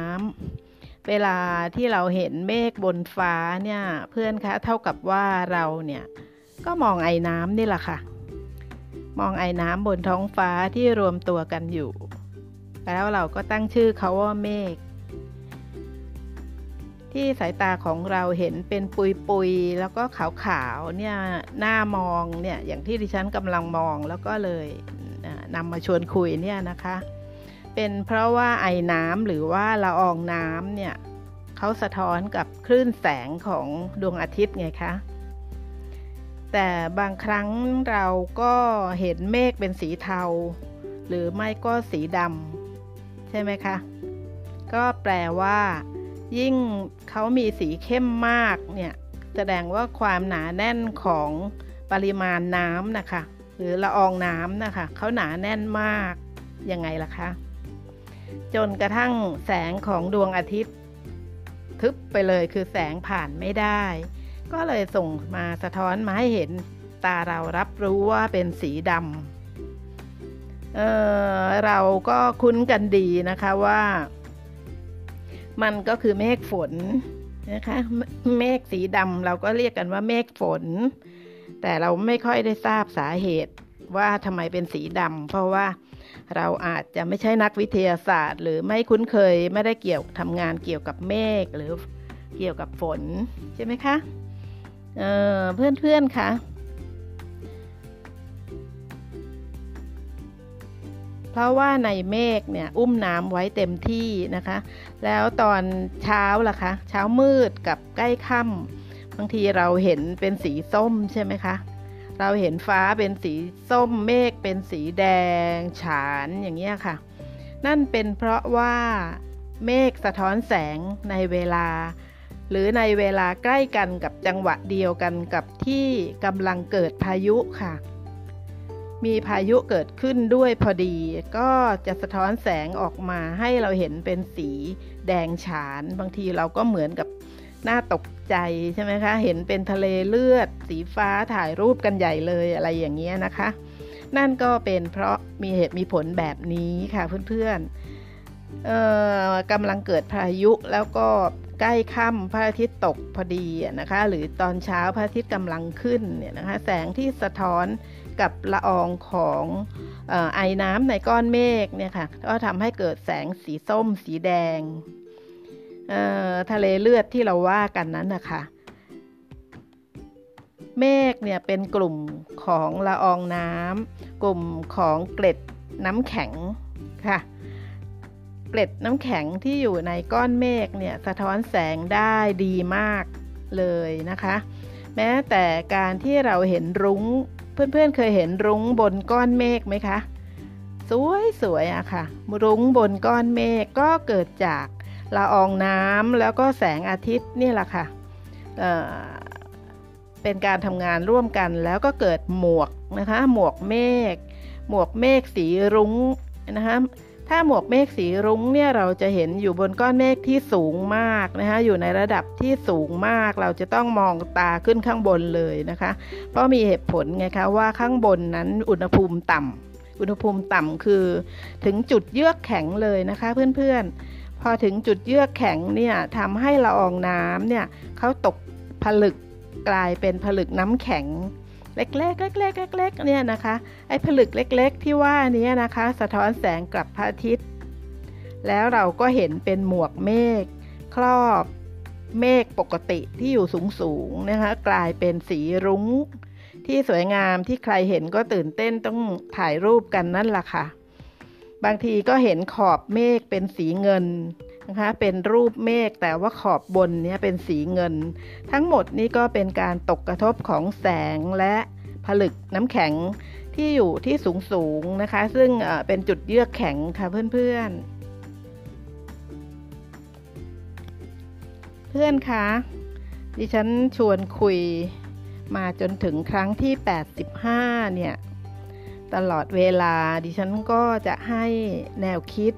ำเวลาที่เราเห็นเมฆบนฟ้าเนี่ยเพื่อนคะเท่ากับว่าเราเนี่ยก็มองไอน้ำนี่แหละค่ะมองไอน้ำบนท้องฟ้าที่รวมตัวกันอยู่แล้วเราก็ตั้งชื่อเขาว่าเมฆที่สายตาของเราเห็นเป็นปุยๆแล้วก็ขาวๆเนี่ยหน้ามองเนี่ยอย่างที่ดิฉันกำลังมองแล้วก็เลย นำมาชวนคุยเนี่ยนะคะเป็นเพราะว่าไอน้ำหรือว่าละอองน้ำเนี่ยเขาสะท้อนกับคลื่นแสงของดวงอาทิตย์ไงคะแต่บางครั้งเราก็เห็นเมฆเป็นสีเทาหรือไม่ก็สีดำใช่ไหมคะก็แปลว่ายิ่งเขามีสีเข้มมากเนี่ยแสดงว่าความหนาแน่นของปริมาณน้ำนะคะหรือละอองน้ำนะคะเขาหนาแน่นมากยังไงล่ะคะจนกระทั่งแสงของดวงอาทิตย์ทึบไปเลยคือแสงผ่านไม่ได้ก็เลยส่งมาสะท้อนมาให้เห็นตาเรารับรู้ว่าเป็นสีดำเออเราก็คุ้นกันดีนะคะว่ามันก็คือเมฆฝนนะคะเมฆสีดำเราก็เรียกกันว่าเมฆฝนแต่เราไม่ค่อยได้ทราบสาเหตุว่าทำไมเป็นสีดำเพราะว่าเราอาจจะไม่ใช่นักวิทยาศาสตร์หรือไม่คุ้นเคยไม่ได้เกี่ยวทำงานเกี่ยวกับเมฆหรือเกี่ยวกับฝนใช่ไหมคะเออเพื่อนๆคะเพราะว่าในเมฆเนี่ยอุ้มน้ำไว้เต็มที่นะคะแล้วตอนเช้าล่ะคะเช้ามืดกับใกล้ค่ำบางทีเราเห็นเป็นสีส้มใช่ไหมคะเราเห็นฟ้าเป็นสีส้มเมฆเป็นสีแดงฉานอย่างเงี้ยค่ะนั่นเป็นเพราะว่าเมฆสะท้อนแสงในเวลาหรือในเวลาใกล้กันกับจังหวะเดียวกันกับที่กำลังเกิดพายุค่ะมีพายุเกิดขึ้นด้วยพอดีก็จะสะท้อนแสงออกมาให้เราเห็นเป็นสีแดงฉานบางทีเราก็เหมือนกับหน้าตกใจใช่ไหมคะเห็นเป็นทะเลเลือดสีฟ้าถ่ายรูปกันใหญ่เลยอะไรอย่างเงี้ยนะคะนั่นก็เป็นเพราะมีเหตุมีผลแบบนี้ค่ะเพื่อนๆเอ่อกำลังเกิดพายุแล้วก็ใกล้ค่ำพระอาทิตย์ตกพอดีนะคะหรือตอนเช้าพระอาทิตย์กำลังขึ้นเนี่ยนะคะแสงที่สะท้อนกับละอองของเอ่อไอน้ำในก้อนเมฆเนี่ยค่ะก็ทำให้เกิดแสงสีส้มสีแดงเอ่อทะเลเลือดที่เราว่ากันนั้นนะคะเมฆเนี่ยเป็นกลุ่มของละอองน้ำกลุ่มของเกล็ดน้ำแข็งค่ะเกล็ดน้ำแข็งที่อยู่ในก้อนเมฆเนี่ยสะท้อนแสงได้ดีมากเลยนะคะแม้แต่การที่เราเห็นรุ้งเพื่อนๆ เ, เคยเห็นรุ้งบนก้อนเมฆไหมคะสวยๆอะค่ะรุ้งบนก้อนเมฆก็เกิดจากละอองน้ำแล้วก็แสงอาทิตย์นี่แหละค่ะ เ, เป็นการทำงานร่วมกันแล้วก็เกิดหมวกนะคะหมวกเมฆหมวกเมฆสีรุ้งนะคะถ้าหมวกเมฆสีรุ้งเนี่ยเราจะเห็นอยู่บนก้อนเมฆที่สูงมากนะคะอยู่ในระดับที่สูงมากเราจะต้องมองตาขึ้นข้างบนเลยนะคะเพราะมีเหตุผลไงคะว่าข้างบนนั้นอุณหภูมิต่ำอุณหภูมิต่ำคือถึงจุดเยือกแข็งเลยนะคะเพื่อนๆพอถึงจุดเยือกแข็งเนี่ยทำให้ละอองน้ำเนี่ยเขาตกผลึกกลายเป็นผลึกน้ำแข็งเล็กๆเล็กๆเล็กๆเนี่ยนะคะไอ้ผลึกเล็กๆที่ว่านี้นะคะสะท้อนแสงกลับพระอาทิตย์แล้วเราก็เห็นเป็นหมวกเมฆครอบเมฆปกติที่อยู่สูงๆนะคะกลายเป็นสีรุ้งที่สวยงามที่ใครเห็นก็ตื่นเต้นต้องถ่ายรูปกันนั่นแหละค่ะบางทีก็เห็นขอบเมฆเป็นสีเงินนะคะเป็นรูปเมฆแต่ว่าขอบบนเนี่ยเป็นสีเงินทั้งหมดนี่ก็เป็นการตกกระทบของแสงและผลึกน้ำแข็งที่อยู่ที่สูงๆนะคะซึ่งเป็นจุดเยือกแข็งค่ะเพื่อนๆเพื่อนคะดิฉันชวนคุยมาจนถึงครั้งที่แปดสิบห้าเนี่ยตลอดเวลาดิฉันก็จะให้แนวคิด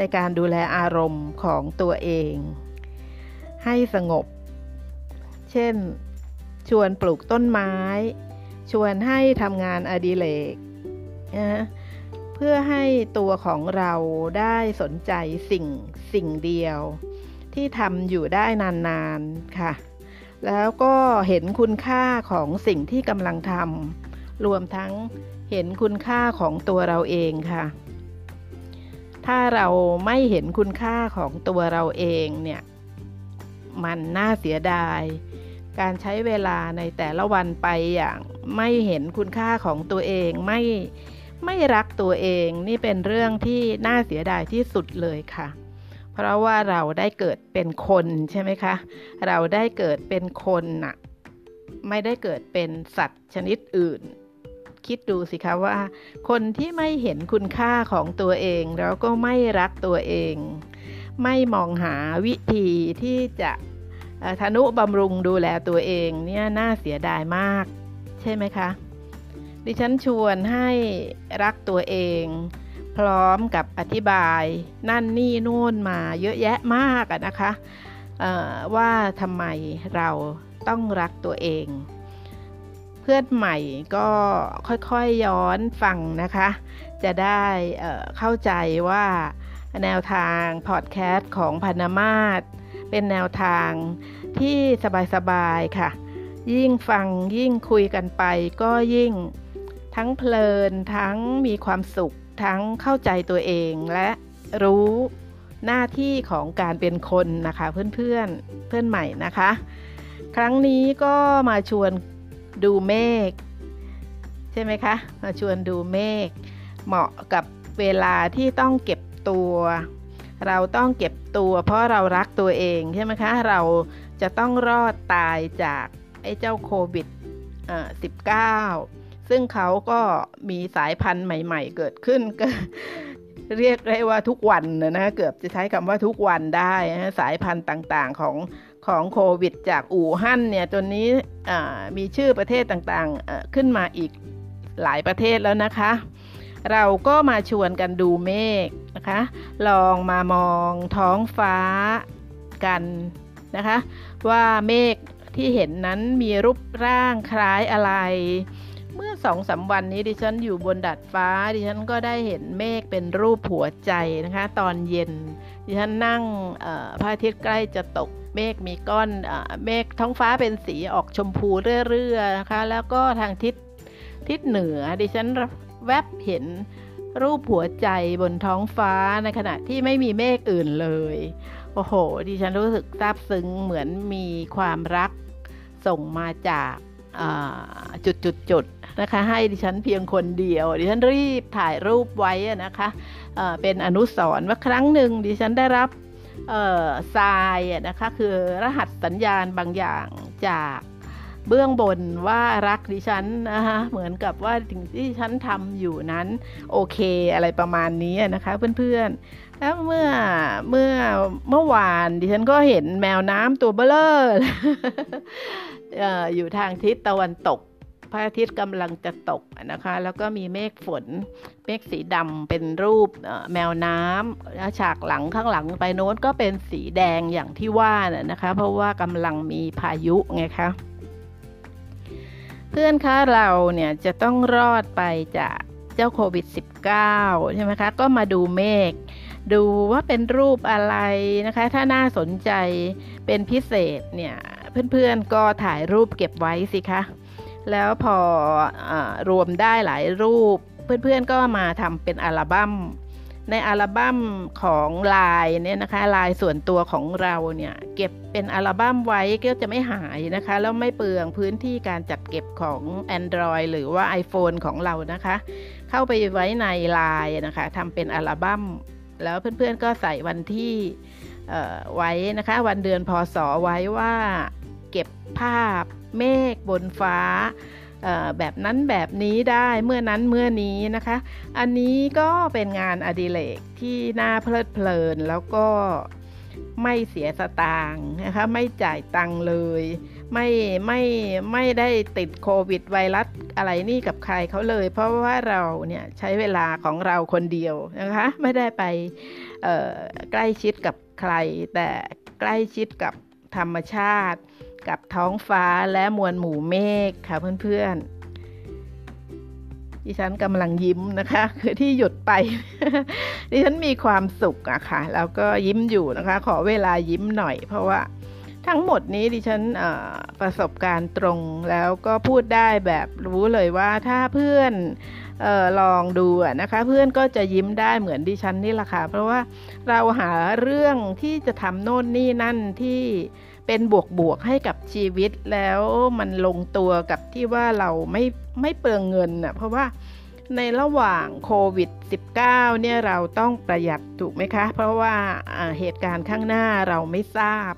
ในการดูแลอารมณ์ของตัวเองให้สงบเช่นชวนปลูกต้นไม้ชวนให้ทำงานอดิเรกนะเพื่อให้ตัวของเราได้สนใจสิ่งสิ่งเดียวที่ทำอยู่ได้นานๆค่ะแล้วก็เห็นคุณค่าของสิ่งที่กำลังทำรวมทั้งเห็นคุณค่าของตัวเราเองค่ะถ้าเราไม่เห็นคุณค่าของตัวเราเองเนี่ยมันน่าเสียดายการใช้เวลาในแต่ละวันไปอย่างไม่เห็นคุณค่าของตัวเองไม่ ไม่รักตัวเองนี่เป็นเรื่องที่น่าเสียดายที่สุดเลยค่ะเพราะว่าเราได้เกิดเป็นคนใช่ไหมคะเราได้เกิดเป็นคนน่ะไม่ได้เกิดเป็นสัตว์ชนิดอื่นคิดดูสิคะว่าคนที่ไม่เห็นคุณค่าของตัวเองแล้วก็ไม่รักตัวเองไม่มองหาวิธีที่จะทนุบำรุงดูแลตัวเองเนี่ยน่าเสียดายมากใช่ไหมคะดิฉันชวนให้รักตัวเองพร้อมกับอธิบายนั่นนี่นู่นมาเยอะแยะมากอะนะคะว่าทำไมเราต้องรักตัวเองเพื่อนใหม่ก็ค่อยๆย้อนฟังนะคะจะได้เข้าใจว่าแนวทางพอดแคสต์ของพรรณมาศเป็นแนวทางที่สบายๆค่ะยิ่งฟังยิ่งคุยกันไปก็ยิ่งทั้งเพลินทั้งมีความสุขทั้งเข้าใจตัวเองและรู้หน้าที่ของการเป็นคนนะคะเพื่อนเพื่อนเพื่อนใหม่นะคะครั้งนี้ก็มาชวนดูเมฆใช่ไหมคะมาชวนดูเมฆเหมาะกับเวลาที่ต้องเก็บตัวเราต้องเก็บตัวเพราะเรารักตัวเองใช่ไหมคะเราจะต้องรอดตายจากไอ้เจ้าโควิดสิบเก้าซึ่งเขาก็มีสายพันธุ์ใหม่ๆเกิดขึ้นก็เรียกได้ว่าทุกวันนะนะเกือบจะใช้คำว่าทุกวันได้นะสายพันธุ์ต่างๆของของโควิดจากอู่ฮั่นเนี่ยจนนี้มีชื่อประเทศต่างๆขึ้นมาอีกหลายประเทศแล้วนะคะเราก็มาชวนกันดูเมฆนะคะลองมามองท้องฟ้ากันนะคะว่าเมฆที่เห็นนั้นมีรูปร่างคล้ายอะไรเมื่อ สองสาม วันนี้ดิฉันอยู่บนดาดฟ้าดิฉันก็ได้เห็นเมฆเป็นรูปหัวใจนะคะตอนเย็นดิฉันนั่งพระอาทิตย์ใกล้จะตกเมฆมีก้อนเมฆท้องฟ้าเป็นสีออกชมพูเรื่อยๆนะคะแล้วก็ทางทิศทิศเหนือดิฉันแวบเห็นรูปหัวใจบนท้องฟ้าในขณะที่ไม่มีเมฆอื่นเลยโอ้โหดิฉันรู้สึกซาบซึ้งเหมือนมีความรักส่งมาจากจุดๆๆนะคะให้ดิฉันเพียงคนเดียวดิฉันรีบถ่ายรูปไว้นะคะเป็นอนุสรณ์ว่าครั้งหนึ่งดิฉันได้รับทรายนะคะคือรหัสสัญญาณบางอย่างจากเบื้องบนว่ารักดิฉันนะคะเหมือนกับว่าสิ่งที่ดิฉันทำอยู่นั้นโอเคอะไรประมาณนี้นะคะเพื่อนๆแล้วเมื่อเมื่อเมื่อวานดิฉันก็เห็นแมวน้ำตัวเบ้อเร่อ อยู่ทางทิศตะวันตกพระอาทิตย์กำลังจะตกนะคะแล้วก็มีเมฆฝนเมฆสีดำเป็นรูปแมวน้ำแล้วฉากหลังข้างหลังไปโน้นก็เป็นสีแดงอย่างที่ว่านะคะเพราะว่ากำลังมีพายุไงคะเพื่อนคะเราเนี่ยจะต้องรอดไปจากเจ้าโควิดสิบเก้าใช่ไหมคะก็มาดูเมฆดูว่าเป็นรูปอะไรนะคะถ้าน่าสนใจเป็นพิเศษเนี่ยเพื่อนๆก็ถ่ายรูปเก็บไว้สิคะแล้วพออ่ารวมได้หลายรูปเพื่อนๆก็มาทำเป็นอัลบั้มในอัลบั้มของลายเนี่ยนะคะลายส่วนตัวของเราเนี่ยเก็บเป็นอัลบั้มไว้ก็จะไม่หายนะคะแล้วไม่เปลืองพื้นที่การจัดเก็บของ Android หรือว่า iPhone ของเรานะคะเข้าไปไว้ในลายนะคะทำเป็นอัลบั้มแล้วเพื่อนๆก็ใส่วันที่เอ่อไว้นะคะวันเดือนพศไว้ว่าเก็บภาพเมฆบนฟ้าแบบนั้นแบบนี้ได้เมื่อนั้นเมื่อนี้นะคะอันนี้ก็เป็นงานอดิเรกที่น่าเพลิดเพลินแล้วก็ไม่เสียสตางค์นะคะไม่จ่ายตังค์เลยไม่ไม่ไม่ได้ติดโควิดไวรัสอะไรนี่กับใครเขาเลยเพราะว่าเราเนี่ยใช้เวลาของเราคนเดียวนะคะไม่ได้ไปใกล้ชิดกับใครแต่ใกล้ชิดกับธรรมชาติกับท้องฟ้าและมวลหมู่เมฆค่ะเพื่อนๆดิฉันกำลังยิ้มนะคะคือที่หยุดไป ดิฉันมีความสุขอะค่ะแล้วก็ยิ้มอยู่นะคะขอเวลายิ้มหน่อยเพราะว่าทั้งหมดนี้ดิฉันประสบการณ์ตรงแล้วก็พูดได้แบบรู้เลยว่าถ้าเพื่อนเอ่อลองดูนะคะเพื่อนก็จะยิ้มได้เหมือนดิฉันนี่แหละค่ะเพราะว่าเราหาเรื่องที่จะทำโน่นนี่นั่นที่เป็นบวกๆให้กับชีวิตแล้วมันลงตัวกับที่ว่าเราไม่ไม่เปลืองเงินน่ะเพราะว่า ในระหว่างโควิด สิบเก้า เนี่ยเราต้องประหยัดถูกไหมคะเพราะว่าเหตุการณ์ข้างหน้าเราไม่ทราบ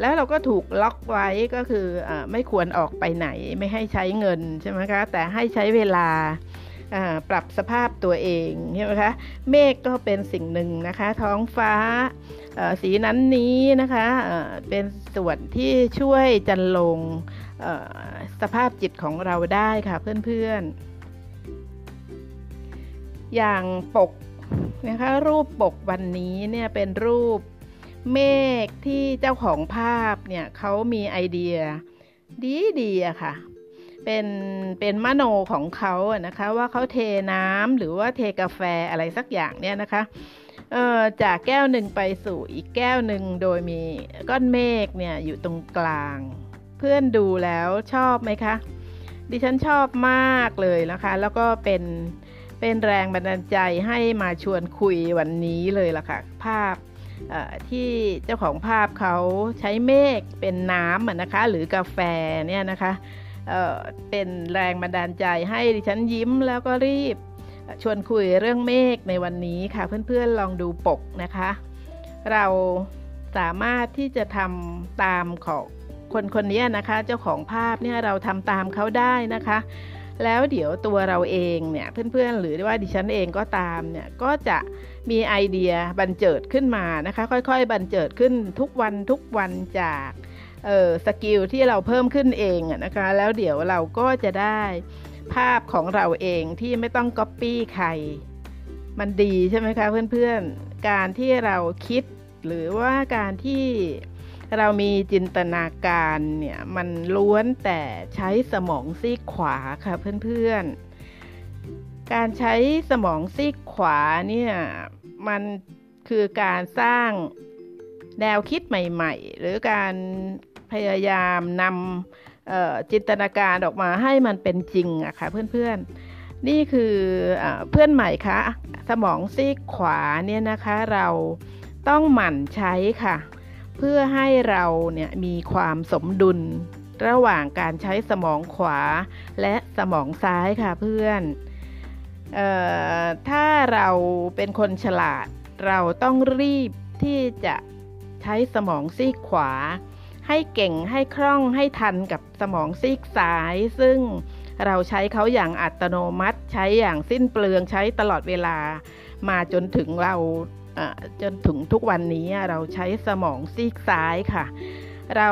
แล้วเราก็ถูกล็อกไว้ก็คือไม่ควรออกไปไหนไม่ให้ใช้เงินใช่ไหมคะแต่ให้ใช้เวลาปรับสภาพตัวเองใช่ไหมคะเมฆก็เป็นสิ่งหนึ่งนะคะท้องฟ้าสีนั้นนี้นะคะเป็นส่วนที่ช่วยจันลงสภาพจิตของเราได้ค่ะเพื่อนๆอย่างปกนะคะรูปปกวันนี้เนี่ยเป็นรูปเมฆที่เจ้าของภาพเนี่ยเขามีไอเดียดีๆอะค่ะเป็นเป็นมโนของเขาอะนะคะว่าเขาเทน้ำหรือว่าเทกาแฟอะไรสักอย่างเนี่ยนะคะเอ่อจากแก้วหนึ่งไปสู่อีกแก้วหนึ่งโดยมีก้อนเมฆเนี่ยอยู่ตรงกลางเพื่อนดูแล้วชอบไหมคะดิฉันชอบมากเลยนะคะแล้วก็เป็นเป็นแรงบันดาลใจให้มาชวนคุยวันนี้เลยล่ะค่ะภาพที่เจ้าของภาพเขาใช้เมฆเป็นน้ำนะคะหรือกาแฟเนี่ยนะคะเอ่อเป็นแรงบันดาลใจให้ดิฉันยิ้มแล้วก็รีบชวนคุยเรื่องเมฆในวันนี้ค่ะเพื่อนๆลองดูปกนะคะเราสามารถที่จะทำตามของคนคนนี้นะคะเจ้าของภาพเนี่ยเราทำตามเขาได้นะคะแล้วเดี๋ยวตัวเราเองเนี่ยเพื่อนๆหรือว่าดิฉันเองก็ตามเนี่ยก็จะมีไอเดียบันเจิดขึ้นมานะคะค่อยๆบันเจิดขึ้นทุกวันทุกวันจากเอ่อสกิลที่เราเพิ่มขึ้นเองนะคะแล้วเดี๋ยวเราก็จะได้ภาพของเราเองที่ไม่ต้องก๊อปปี้ใครมันดีใช่ไหมคะเพื่อนๆการที่เราคิดหรือว่าการที่เรามีจินตนาการเนี่ยมันล้วนแต่ใช้สมองซีกขวาค่ะเพื่อนๆการใช้สมองซีกขวาเนี่ยมันคือการสร้างแนวคิดใหม่ๆหรือการพยายามนำจินตนาการออกมาให้มันเป็นจริงอะค่ะเพื่อนๆนี่คือเพื่อนใหม่คะสมองซีกขวาเนี่ยนะคะเราต้องหมั่นใช้ค่ะเพื่อให้เราเนี่ยมีความสมดุลระหว่างการใช้สมองขวาและสมองซ้ายค่ะเพื่อนเอ่อถ้าเราเป็นคนฉลาดเราต้องรีบที่จะใช้สมองซีกขวาให้เก่งให้คล่องให้ทันกับสมองซีกซ้ายซึ่งเราใช้เขาอย่างอัตโนมัติใช้อย่างสิ้นเปลืองใช้ตลอดเวลามาจนถึงเราจนถึงทุกวันนี้เราใช้สมองซีกซ้ายค่ะเรา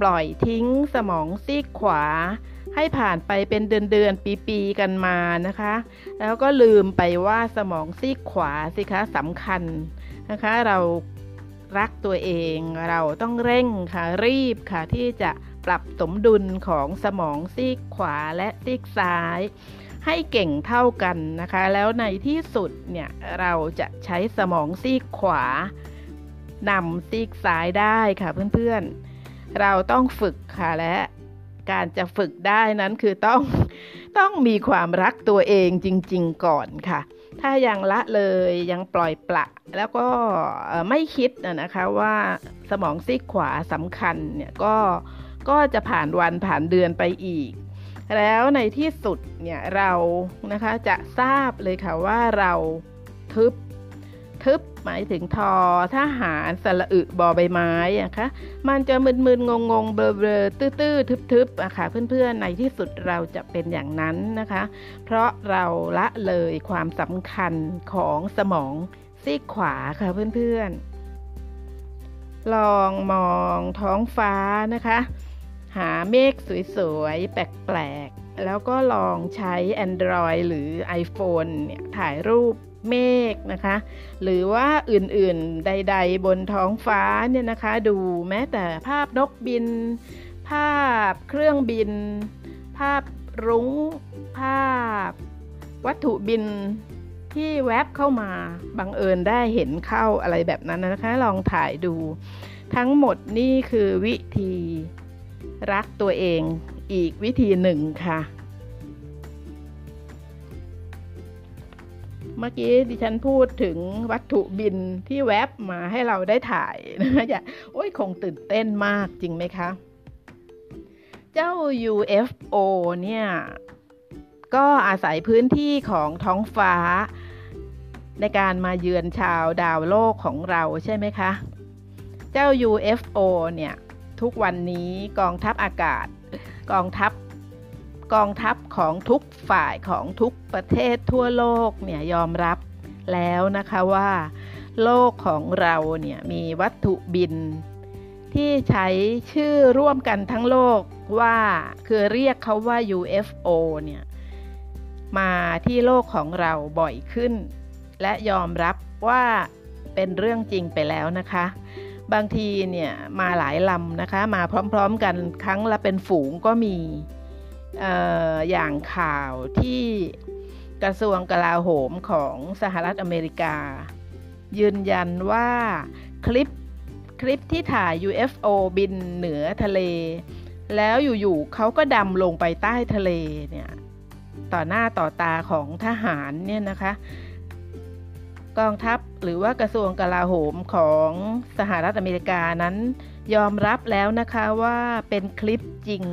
ปล่อยทิ้งสมองซีกขวาให้ผ่านไปเป็นเดือนๆปีๆกันมานะคะแล้วก็ลืมไปว่าสมองซีกขวาสิคะสำคัญนะคะเรารักตัวเองเราต้องเร่งค่ะรีบค่ะที่จะปรับสมดุลของสมองซีกขวาและซีกซ้ายให้เก่งเท่ากันนะคะแล้วในที่สุดเนี่ยเราจะใช้สมองซีกขวานำซีกซ้ายได้ค่ะเพื่อนๆเราต้องฝึกค่ะและการจะฝึกได้นั้นคือต้องต้องมีความรักตัวเองจริงๆก่อนค่ะถ้ายังละเลยยังปล่อยปละแล้วก็ไม่คิดนะคะว่าสมองซีกขวาสำคัญเนี่ยก็ก็จะผ่านวันผ่านเดือนไปอีกแล้วในที่สุดเนี่ยเรานะคะจะทราบเลยค่ะว่าเราทึบทึบหมายถึงทอทหารสระอึบอใบไม้นะคะมันจะมึนๆงงๆเบลอๆตื้อๆทึบๆอะค่ะเพื่อนๆในที่สุดเราจะเป็นอย่างนั้นนะคะเพราะเราละเลยความสำคัญของสมองซีกขวาค่ะเพื่อนๆลองมองท้องฟ้านะคะหาเมฆสวยๆแปลกๆแล้วก็ลองใช้ Android หรือ iPhone เนี่ยถ่ายรูปเมฆนะคะหรือว่าอื่นๆใดๆบนท้องฟ้าเนี่ยนะคะดูแม้แต่ภาพนกบินภาพเครื่องบินภาพรุ้งภาพวัตถุบินที่แวบเข้ามาบังเอิญได้เห็นเข้าอะไรแบบนั้นนะคะลองถ่ายดูทั้งหมดนี่คือวิธีรักตัวเองอีกวิธีหนึ่งค่ะเมื่อกี้ดิฉันพูดถึงวัตถุบินที่แวบมาให้เราได้ถ่ายนะคะอย่าโอ้ยคงตื่นเต้นมากจริงไหมคะเจ้า ยู เอฟ โอ เนี่ย ก็อาศัยพื้นที่ของท้องฟ้าในการมาเยือนชาวดาวโลกของเราใช่ไหมคะเจ้า ยู เอฟ โอ เนี่ยทุกวันนี้กองทัพอากาศกองทัพกองทัพของทุกฝ่ายของทุกประเทศทั่วโลกเนี่ยยอมรับแล้วนะคะว่าโลกของเราเนี่ยมีวัตถุบินที่ใช้ชื่อร่วมกันทั้งโลกว่าคือเรียกเขาว่า ยู เอฟ โอ เนี่ยมาที่โลกของเราบ่อยขึ้นและยอมรับว่าเป็นเรื่องจริงไปแล้วนะคะบางทีเนี่ยมาหลายลำนะคะมาพร้อมๆกันครั้งละเป็นฝูงก็มีเอ่ออย่างข่าวที่กระทรวงกลาโหมของสหรัฐอเมริกายืนยันว่าคลิปคลิปที่ถ่าย ยู เอฟ โอ บินเหนือทะเลแล้วอยู่ๆเขาก็ดำลงไปใต้ทะเลเนี่ยต่อหน้าต่อตาของทหารเนี่ยนะคะกองทัพหรือว่ากระทรวงกลาโหมของสหรัฐอเมริกานั้นยอมรับแล้วนะคะว่าเป็นคลิปจริง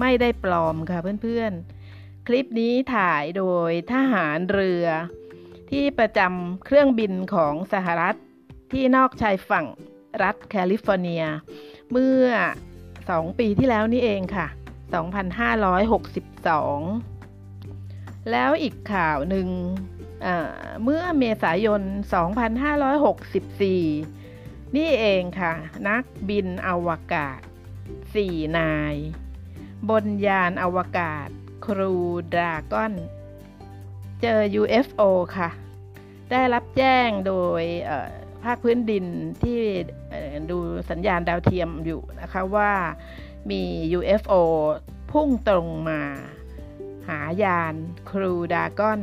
ไม่ได้ปลอมค่ะเพื่อนๆคลิปนี้ถ่ายโดยทหารเรือที่ประจำเครื่องบินของสหรัฐที่นอกชายฝั่งรัฐแคลิฟอร์เนียเมื่อสองปีที่แล้วนี่เองค่ะสองพันห้าร้อยหกสิบสองแล้วอีกข่าวหนึ่งเอ่อเมื่อเมษายนสองพันห้าร้อยหกสิบสี่นี่เองค่ะนักบินอวกาศสี่นายบนยานอวกาศครูดราก้อนเจอ ยู เอฟ โอ ค่ะได้รับแจ้งโดยภาคพื้นดินที่ดูสัญญาณดาวเทียมอยู่นะคะว่ามี ยู เอฟ โอ พุ่งตรงมาหายานครูดราก้อน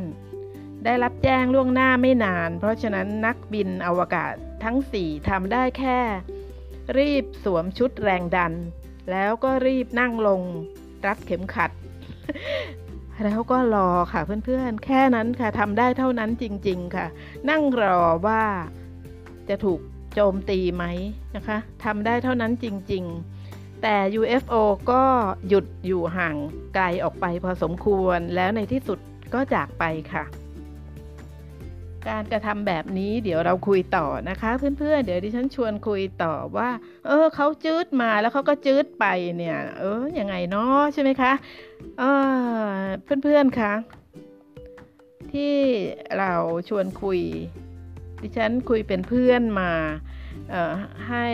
ได้รับแจ้งล่วงหน้าไม่นานเพราะฉะนั้นนักบินอวกาศทั้งสี่ทำได้แค่รีบสวมชุดแรงดันแล้วก็รีบนั่งลงรัดเข็มขัดแล้วก็รอค่ะเพื่อนๆแค่นั้นค่ะทำได้เท่านั้นจริงๆค่ะนั่งรอว่าจะถูกโจมตีไหมนะคะทำได้เท่านั้นจริงๆแต่ ยู เอฟ โอ ก็หยุดอยู่ห่างไกลออกไปพอสมควรแล้วในที่สุดก็จากไปค่ะการกระทำแบบนี้เดี๋ยวเราคุยต่อนะคะเพื่อนๆเดี๋ยวดิฉันชวนคุยต่อว่าเออเขาจืดมาแล้วเขาก็จืดไปเนี่ยเออยังไงเนาะใช่ไหมคะเออเพื่อนๆคะที่เราชวนคุยดิฉันคุยเป็นเพื่อนมาเอ่อให้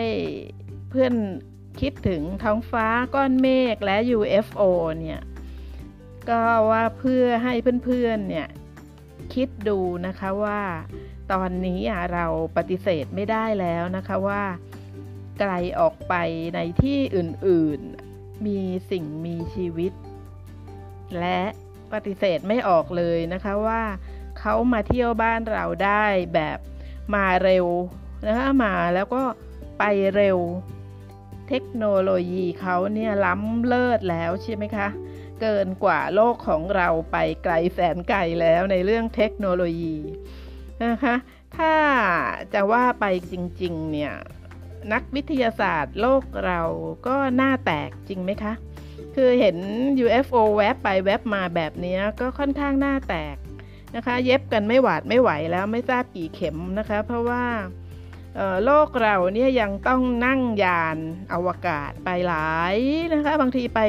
เพื่อนคิดถึงท้องฟ้าก้อนเมฆและ ยู เอฟ โอ เนี่ยก็ว่าเพื่อให้เพื่อนๆเนี่ยคิดดูนะคะว่าตอนนี้เราปฏิเสธไม่ได้แล้วนะคะว่าไกลออกไปในที่อื่นๆมีสิ่งมีชีวิตและปฏิเสธไม่ออกเลยนะคะว่าเขามาเที่ยวบ้านเราได้แบบมาเร็วนะคะมาแล้วก็ไปเร็วเทคโนโลยีเขาเนี่ยล้ำเลิศแล้วใช่ไหมคะเกินกว่าโลกของเราไปไกลแสนไกลแล้วในเรื่องเทคโนโลยีนะคะถ้าจะว่าไปจริงๆเนี่ยนักวิทยาศาสตร์โลกเราก็หน้าแตกจริงไหมคะคือเห็น ยู เอฟ โอ แวบไปแวบมาแบบนี้ก็ค่อนข้างหน้าแตกนะคะเย็บกันไม่หวาดไม่ไหวแล้วไม่ทราบกี่เข็มนะคะเพราะว่าโลกเราเนี่ยยังต้องนั่งยานอวกาศไปหลายนะคะบางทีไป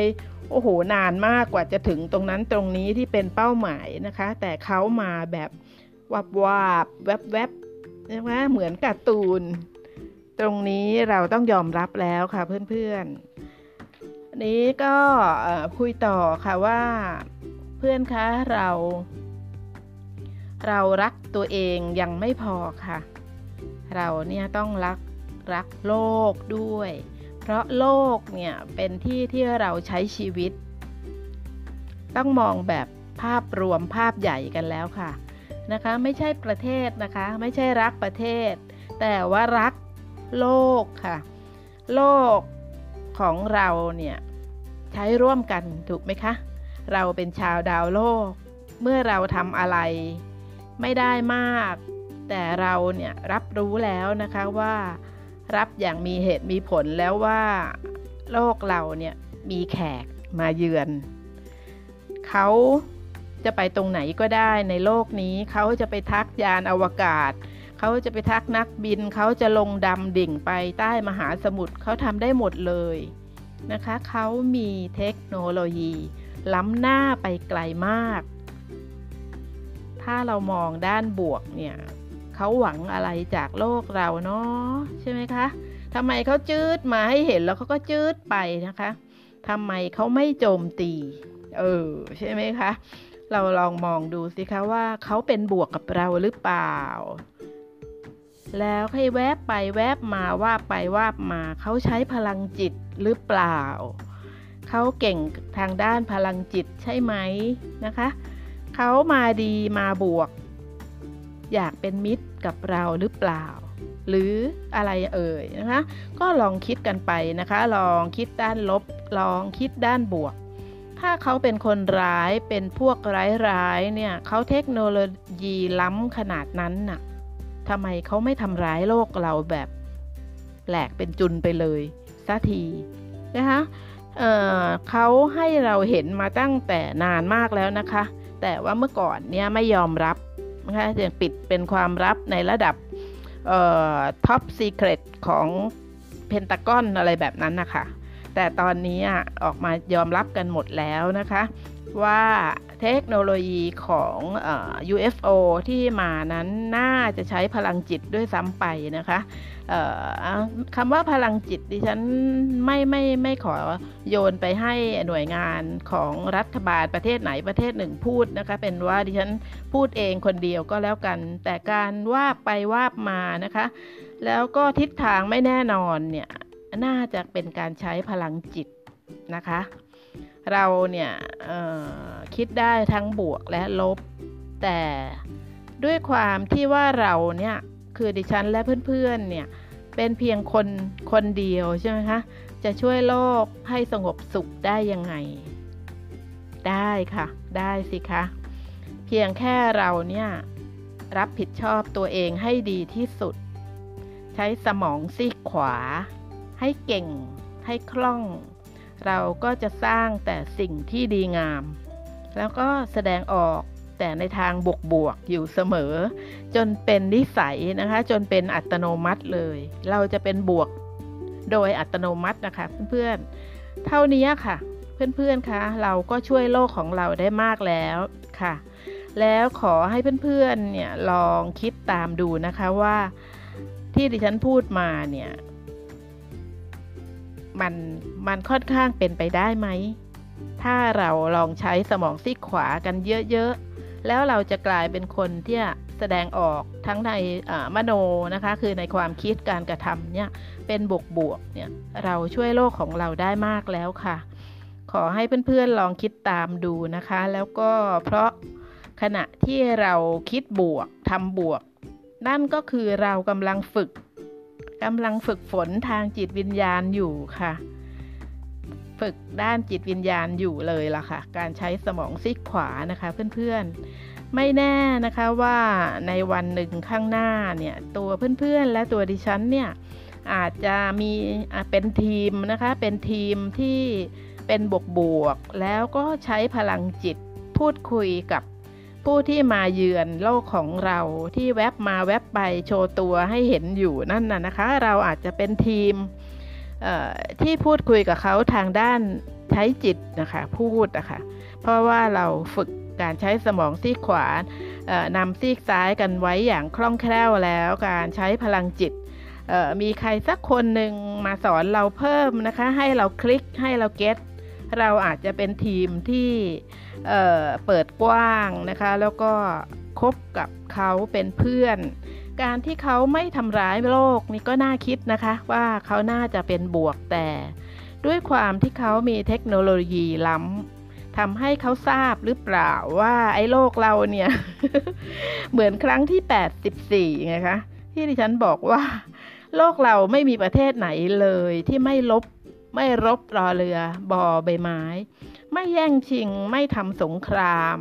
โอ้โหนานมากกว่าจะถึงตรงนั้นตรงนี้ที่เป็นเป้าหมายนะคะแต่เขามาแบบวับวาบแวบแวบใช่ไหมเหมือนการ์ตูนตรงนี้เราต้องยอมรับแล้วค่ะเพื่อนๆนี้ก็คุยต่อค่ะว่าเพื่อนคะเราเรารักตัวเองยังไม่พอค่ะเราเนี่ยต้องรักรักโลกด้วยเพราะโลกเนี่ยเป็นที่ที่เราใช้ชีวิตต้องมองแบบภาพรวมภาพใหญ่กันแล้วค่ะนะคะไม่ใช่ประเทศนะคะไม่ใช่รักประเทศแต่ว่ารักโลกค่ะโลกของเราเนี่ยใช้ร่วมกันถูกไหมคะเราเป็นชาวดาวโลกเมื่อเราทำอะไรไม่ได้มากแต่เราเนี่ยรับรู้แล้วนะคะว่ารับอย่างมีเหตุมีผลแล้วว่าโลกเราเนี่ยมีแขกมาเยือนเขา จะไปตรงไหนก็ได้ในโลกนี้เขาจะไปทักยานอวกาศเขาจะไปทักนักบินเขาจะลงดำดิ่งไปใต้มหาสมุทรเขาทำได้หมดเลยนะคะเขามีเทคโนโลยีล้ำหน้าไปไกลมากถ้าเรามองด้านบวกเนี่ยเขาหวังอะไรจากโลกเราเนาะใช่ไหมคะทำไมเขาจืดมาให้เห็นแล้วเขาก็จืดไปนะคะทำไมเขาไม่โจมตีเออใช่ไหมคะเราลองมองดูสิคะว่าเขาเป็นบวกกับเราหรือเปล่าแล้วให้แวบไปแวบมาวาบไปวาบมาเขาใช้พลังจิตหรือเปล่าเขาเก่งทางด้านพลังจิตใช่ไหมนะคะเขามาดีมาบวกอยากเป็นมิตรกับเราหรือเปล่าหรืออะไรเอ่ยนะคะก็ลองคิดกันไปนะคะลองคิดด้านลบลองคิดด้านบวกถ้าเขาเป็นคนร้ายเป็นพวกร้ายๆเนี่ยเขาเทคโนโลยีล้ำขนาดนั้นน่ะทำไมเขาไม่ทำร้ายโลกเราแบบแหลกเป็นจุนไปเลยซะทีนะคะเอ่อเขาให้เราเห็นมาตั้งแต่นานมากแล้วนะคะแต่ว่าเมื่อก่อนเนี่ยไม่ยอมรับนะคะจะปิดเป็นความลับในระดับเอ่อ Top Secret ของ Pentagon อะไรแบบนั้นนะคะแต่ตอนนี้ออกมายอมรับกันหมดแล้วนะคะว่าเทคโนโลยีของเอ่อ ยู เอฟ โอ ที่มานั้นน่าจะใช้พลังจิตด้วยซ้ำไปนะคะเอ่อคำว่าพลังจิตดิฉันไม่ไม่ไม่ขอโยนไปให้หน่วยงานของรัฐบาลประเทศไหนประเทศหนึ่งพูดนะคะเป็นว่าดิฉันพูดเองคนเดียวก็แล้วกันแต่การวาบไปวาบมานะคะแล้วก็ทิศทางไม่แน่นอนเนี่ยน่าจะเป็นการใช้พลังจิตนะคะเราเนี่ยคิดได้ทั้งบวกและลบแต่ด้วยความที่ว่าเราเนี่ยคือดิฉันและเพื่อนๆ เนี่ยเป็นเพียงคนคนเดียวใช่ไหมคะจะช่วยโลกให้สงบสุขได้ยังไงได้ค่ะได้สิคะเพียงแค่เราเนี่ยรับผิดชอบตัวเองให้ดีที่สุดใช้สมองซีกขวาให้เก่งให้คล่องเราก็จะสร้างแต่สิ่งที่ดีงามแล้วก็แสดงออกแต่ในทางบวกๆอยู่เสมอจนเป็นนิสัยนะคะจนเป็นอัตโนมัติเลยเราจะเป็นบวกโดยอัตโนมัตินะคะเพื่อนๆเท่านี้ค่ะเพื่อนๆคะเราก็ช่วยโลกของเราได้มากแล้วค่ะแล้วขอให้เพื่อนๆเนี่ยลองคิดตามดูนะคะว่าที่ดิฉันพูดมาเนี่ยมันมันค่อนข้างเป็นไปได้ไหมถ้าเราลองใช้สมองซีกขวากันเยอะๆแล้วเราจะกลายเป็นคนที่แสดงออกทั้งในมโนนะคะคือในความคิดการกระทำเนี่ยเป็นบวกๆเนี่ยเราช่วยโลกของเราได้มากแล้วค่ะขอให้เพื่อนๆลองคิดตามดูนะคะแล้วก็เพราะขณะที่เราคิดบวกทำบวกนั่นก็คือเรากำลังฝึกกำลังฝึกฝนทางจิตวิญญาณอยู่ค่ะฝึกด้านจิตวิญญาณอยู่เลยล่ะค่ะการใช้สมองซีกขวานะคะเพื่อนๆไม่แน่นะคะว่าในวันหนึ่งข้างหน้าเนี่ยตัวเพื่อนๆและตัวดิฉันเนี่ยอาจจะมีเป็นทีมนะคะเป็นทีมที่เป็นบวกๆแล้วก็ใช้พลังจิตพูดคุยกับผู้ที่มาเยือนโลกของเราที่แวบมาแวบไปโชว์ตัวให้เห็นอยู่นั่นน่ะนะคะเราอาจจะเป็นทีมที่พูดคุยกับเขาทางด้านใช้จิตนะคะพูดนะคะเพราะว่าเราฝึกการใช้สมองซีกขวานำซีกซ้ายกันไว้อย่างคล่องแคล่วแล้วการใช้พลังจิตมีใครสักคนหนึ่งมาสอนเราเพิ่มนะคะให้เราคลิกให้เราเก็ตเราอาจจะเป็นทีมที่เอ่อเปิดกว้างนะคะแล้วก็คบกับเขาเป็นเพื่อนการที่เขาไม่ทำร้ายโลกนี่ก็น่าคิดนะคะว่าเขาน่าจะเป็นบวกแต่ด้วยความที่เขามีเทคโนโลยีล้ำทำให้เขาทราบหรือเปล่าว่าไอ้โลกเราเนี่ย เหมือนครั้งที่แปดสิบสี่ไงคะที่ดิฉันบอกว่าโลกเราไม่มีประเทศไหนเลยที่ไม่ลบไม่รบรอเรือบอใบไม้ไม่แย่งชิงไม่ทำสงคราม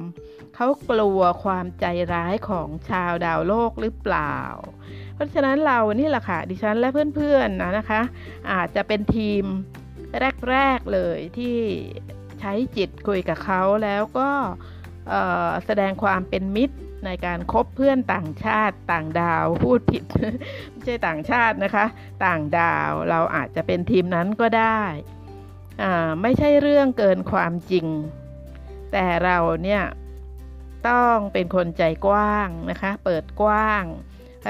เขากลัวความใจร้ายของชาวดาวโลกหรือเปล่าเพราะฉะนั้นเรานี่แหละค่ะดิฉันและเพื่อนๆ น, นะคะอาจจะเป็นทีมแรกๆเลยที่ใช้จิตคุยกับเขาแล้วก็ แสดงความเป็นมิตรในการคบเพื่อนต่างชาติต่างดาวพูดผิด ไม่ใช่ต่างชาตินะคะต่างดาวเราอาจจะเป็นทีมนั้นก็ได้ไม่ใช่เรื่องเกินความจริงแต่เราเนี่ยต้องเป็นคนใจกว้างนะคะเปิดกว้าง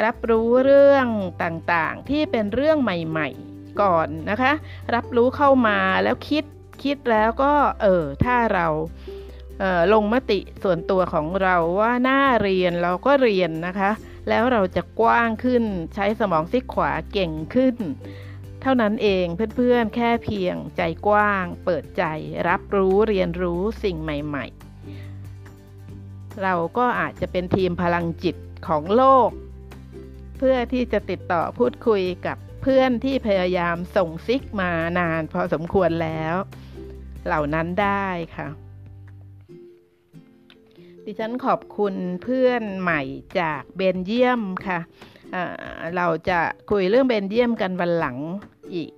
รับรู้เรื่องต่างๆที่เป็นเรื่องใหม่ๆก่อนนะคะรับรู้เข้ามาแล้วคิดคิดแล้วก็เออถ้าเราเอ่อลงมติส่วนตัวของเราว่าน่าเรียนเราก็เรียนนะคะแล้วเราจะกว้างขึ้นใช้สมองซีกขวาเก่งขึ้นเท่านั้นเองเพื่อนๆแค่เพียงใจกว้างเปิดใจรับรู้เรียนรู้สิ่งใหม่ๆเราก็อาจจะเป็นทีมพลังจิตของโลกเพื่อที่จะติดต่อพูดคุยกับเพื่อนที่พยายามส่งซิกมานานพอสมควรแล้วเหล่านั้นได้ค่ะดิฉันขอบคุณเพื่อนใหม่จากเบลเยียมค่ะ เอ่อ เราจะคุยเรื่องเบลเยียมกันวันหลังอีก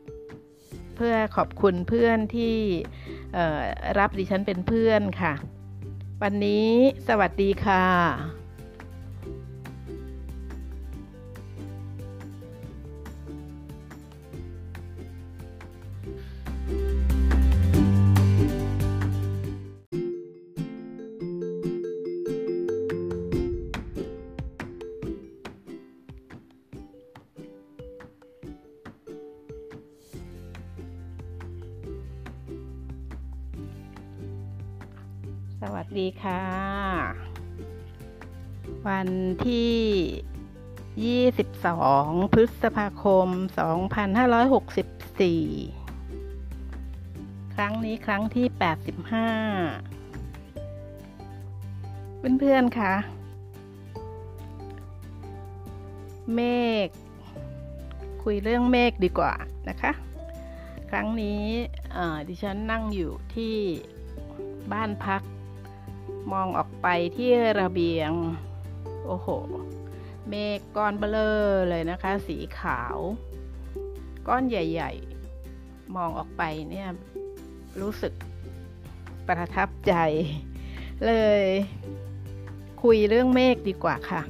เพื่อขอบคุณเพื่อนที่รับดิฉันเป็นเพื่อนค่ะวันนี้สวัสดีค่ะสวัสดีค่ะวันที่ยี่สิบสองพฤษภาคมสองพันห้าร้อยหกสิบสี่ครั้งนี้ครั้งที่แปดสิบห้าเพื่อนๆค่ะเมฆคุยเรื่องเมฆดีกว่านะคะครั้งนี้ดิฉันนั่งอยู่ที่บ้านพักมองออกไปที่ระเบียงโอ้โหเมฆก้อนเบลอเลยนะคะสีขาวก้อนใหญ่ๆมองออกไปเนี่ยรู้สึกประทับใจเลยคุยเรื่องเมฆดีกว่าค่ะ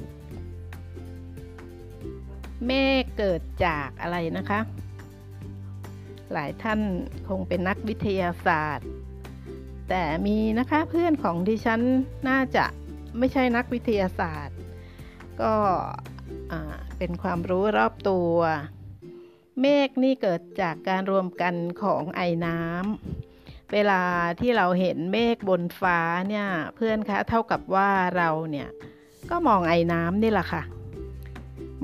เมฆเกิดจากอะไรนะคะหลายท่านคงเป็นนักวิทยาศาสตร์แต่มีนะคะเพื่อนของดิฉันน่าจะไม่ใช่นักวิทยาศาสตร์ก็เป็นความรู้รอบตัวเมฆนี่เกิดจากการรวมกันของไอน้ำเวลาที่เราเห็นเมฆบนฟ้าเนี่ยเพื่อนคะเท่ากับว่าเราเนี่ยก็มองไอน้ำนี่แหละค่ะ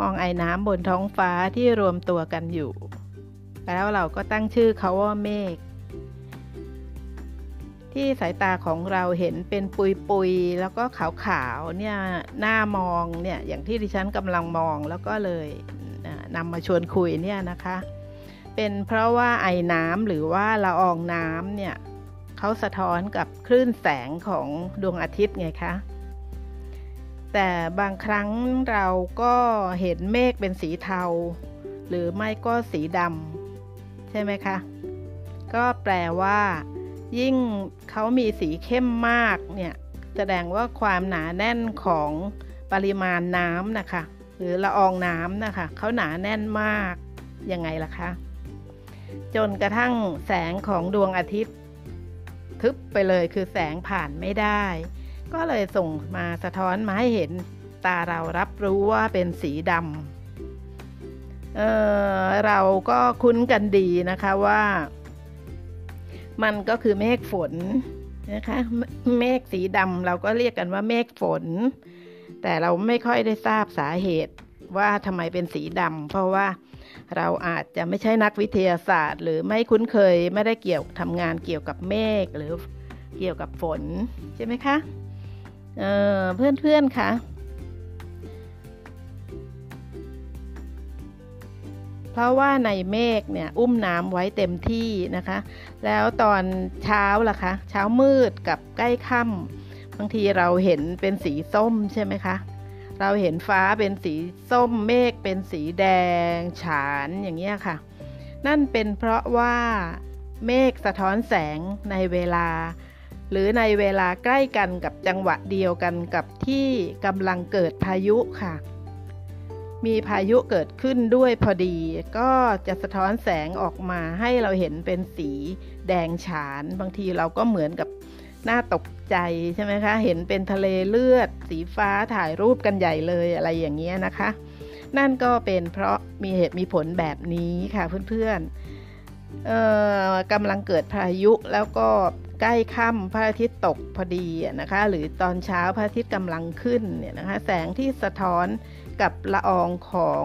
มองไอน้ำบนท้องฟ้าที่รวมตัวกันอยู่แล้วเราก็ตั้งชื่อเขาว่าเมฆที่สายตาของเราเห็นเป็นปุยๆแล้วก็ขาวๆเนี่ยหน้ามองเนี่ยอย่างที่ดิฉันกำลังมองแล้วก็เลยนำมาชวนคุยเนี่ยนะคะเป็นเพราะว่าไอน้ำหรือว่าละอองน้ำเนี่ยเขาสะท้อนกับคลื่นแสงของดวงอาทิตย์ไงคะแต่บางครั้งเราก็เห็นเมฆเป็นสีเทาหรือไม่ก็สีดำใช่ไหมคะก็แปลว่ายิ่งเขามีสีเข้มมากเนี่ยแสดงว่าความหนาแน่นของปริมาณน้ำนะคะหรือละอองน้ำนะคะเขาหนาแน่นมากยังไงล่ะคะจนกระทั่งแสงของดวงอาทิตย์ทึบไปเลยคือแสงผ่านไม่ได้ก็เลยส่งมาสะท้อนมาให้เห็นตาเรารับรู้ว่าเป็นสีดำเออเราก็คุ้นกันดีนะคะว่ามันก็คือเมฆฝนนะคะเมฆสีดำเราก็เรียกกันว่าเมฆฝนแต่เราไม่ค่อยได้ทราบสาเหตุว่าทำไมเป็นสีดำเพราะว่าเราอาจจะไม่ใช่นักวิทยาศาสตร์หรือไม่คุ้นเคยไม่ได้เกี่ยวทำงานเกี่ยวกับเมฆหรือเกี่ยวกับฝนใช่ไหมคะเอ่อเพื่อนๆค่ะเพราะว่าในเมฆเนี่ยอุ้มน้ำไว้เต็มที่นะคะแล้วตอนเช้าล่ะคะเช้ามืดกับใกล้ค่ำบางทีเราเห็นเป็นสีส้มใช่ไหมคะเราเห็นฟ้าเป็นสีส้มเมฆเป็นสีแดงฉานอย่างเงี้ยค่ะนั่นเป็นเพราะว่าเมฆสะท้อนแสงในเวลา หรือในเวลาใกล้กันกับจังหวะเดียวกันกับที่กำลังเกิดพายุค่ะมีพายุเกิดขึ้นด้วยพอดีก็จะสะท้อนแสงออกมาให้เราเห็นเป็นสีแดงฉานบางทีเราก็เหมือนกับน่าตกใจใช่ไหมคะเห็นเป็นทะเลเลือดสีฟ้าถ่ายรูปกันใหญ่เลยอะไรอย่างเงี้ยนะคะนั่นก็เป็นเพราะมีเหตุมีผลแบบนี้ค่ะเพื่อนๆเอ่อกำลังเกิดพายุแล้วก็ใกล้ค่ำพระอาทิตย์ตกพอดีนะคะหรือตอนเช้าพระอาทิตย์กำลังขึ้นเนี่ยนะคะแสงที่สะท้อนกับละอองของ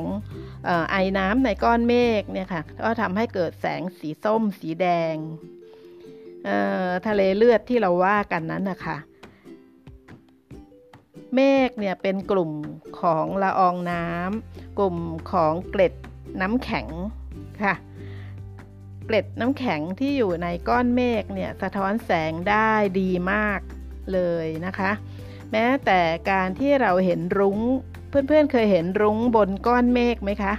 เอ่อไอน้ำในก้อนเมฆเนี่ยค่ะก็ทำให้เกิดแสงสีส้มสีแดงเอ่อทะเลเลือดที่เราว่ากันนั้นนะคะเมฆเนี่ยเป็นกลุ่มของละอองน้ำกลุ่มของเกล็ดน้ำแข็งค่ะเกล็ดน้ำแข็งที่อยู่ในก้อนเมฆเนี่ยสะท้อนแสงได้ดีมากเลยนะคะแม้แต่การที่เราเห็นรุ้งเพื่อนๆ เคยเห็นรุ้งบนก้อนเมฆไหมคะ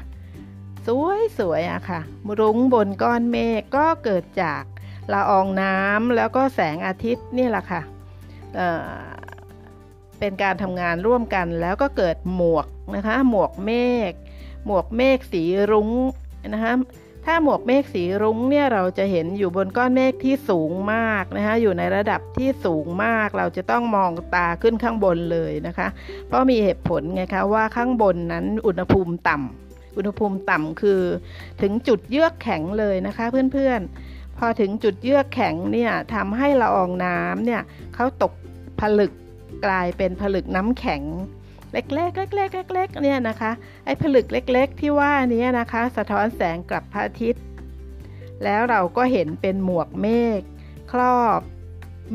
สวยๆอะค่ะรุ้งบนก้อนเมฆก็เกิดจากละอองน้ำแล้วก็แสงอาทิตย์นี่แหละค่ะเอ่อเป็นการทำงานร่วมกันแล้วก็เกิดหมวกนะคะหมวกเมฆหมวกเมฆสีรุ้งนะคะถ้าหมวกเมฆสีรุ้งเนี่ยเราจะเห็นอยู่บนก้อนเมฆที่สูงมากนะคะอยู่ในระดับที่สูงมากเราจะต้องมองตาขึ้นข้างบนเลยนะคะเพราะมีเหตุผลไงคะว่าข้างบนนั้นอุณหภูมิต่ำอุณหภูมิต่ำคือถึงจุดเยือกแข็งเลยนะคะเพื่อนๆพอถึงจุดเยือกแข็งเนี่ยทำให้ละอองน้ำเนี่ยเขาตกผลึกกลายเป็นผลึกน้ำแข็งเล็กๆเล็กๆเนี่ยนะคะไอ้ผลึกเล็กๆที่ว่านี้นะคะสะท้อนแสงกลับพระอาทิตย์แล้วเราก็เห็นเป็นหมวกเมฆครอบ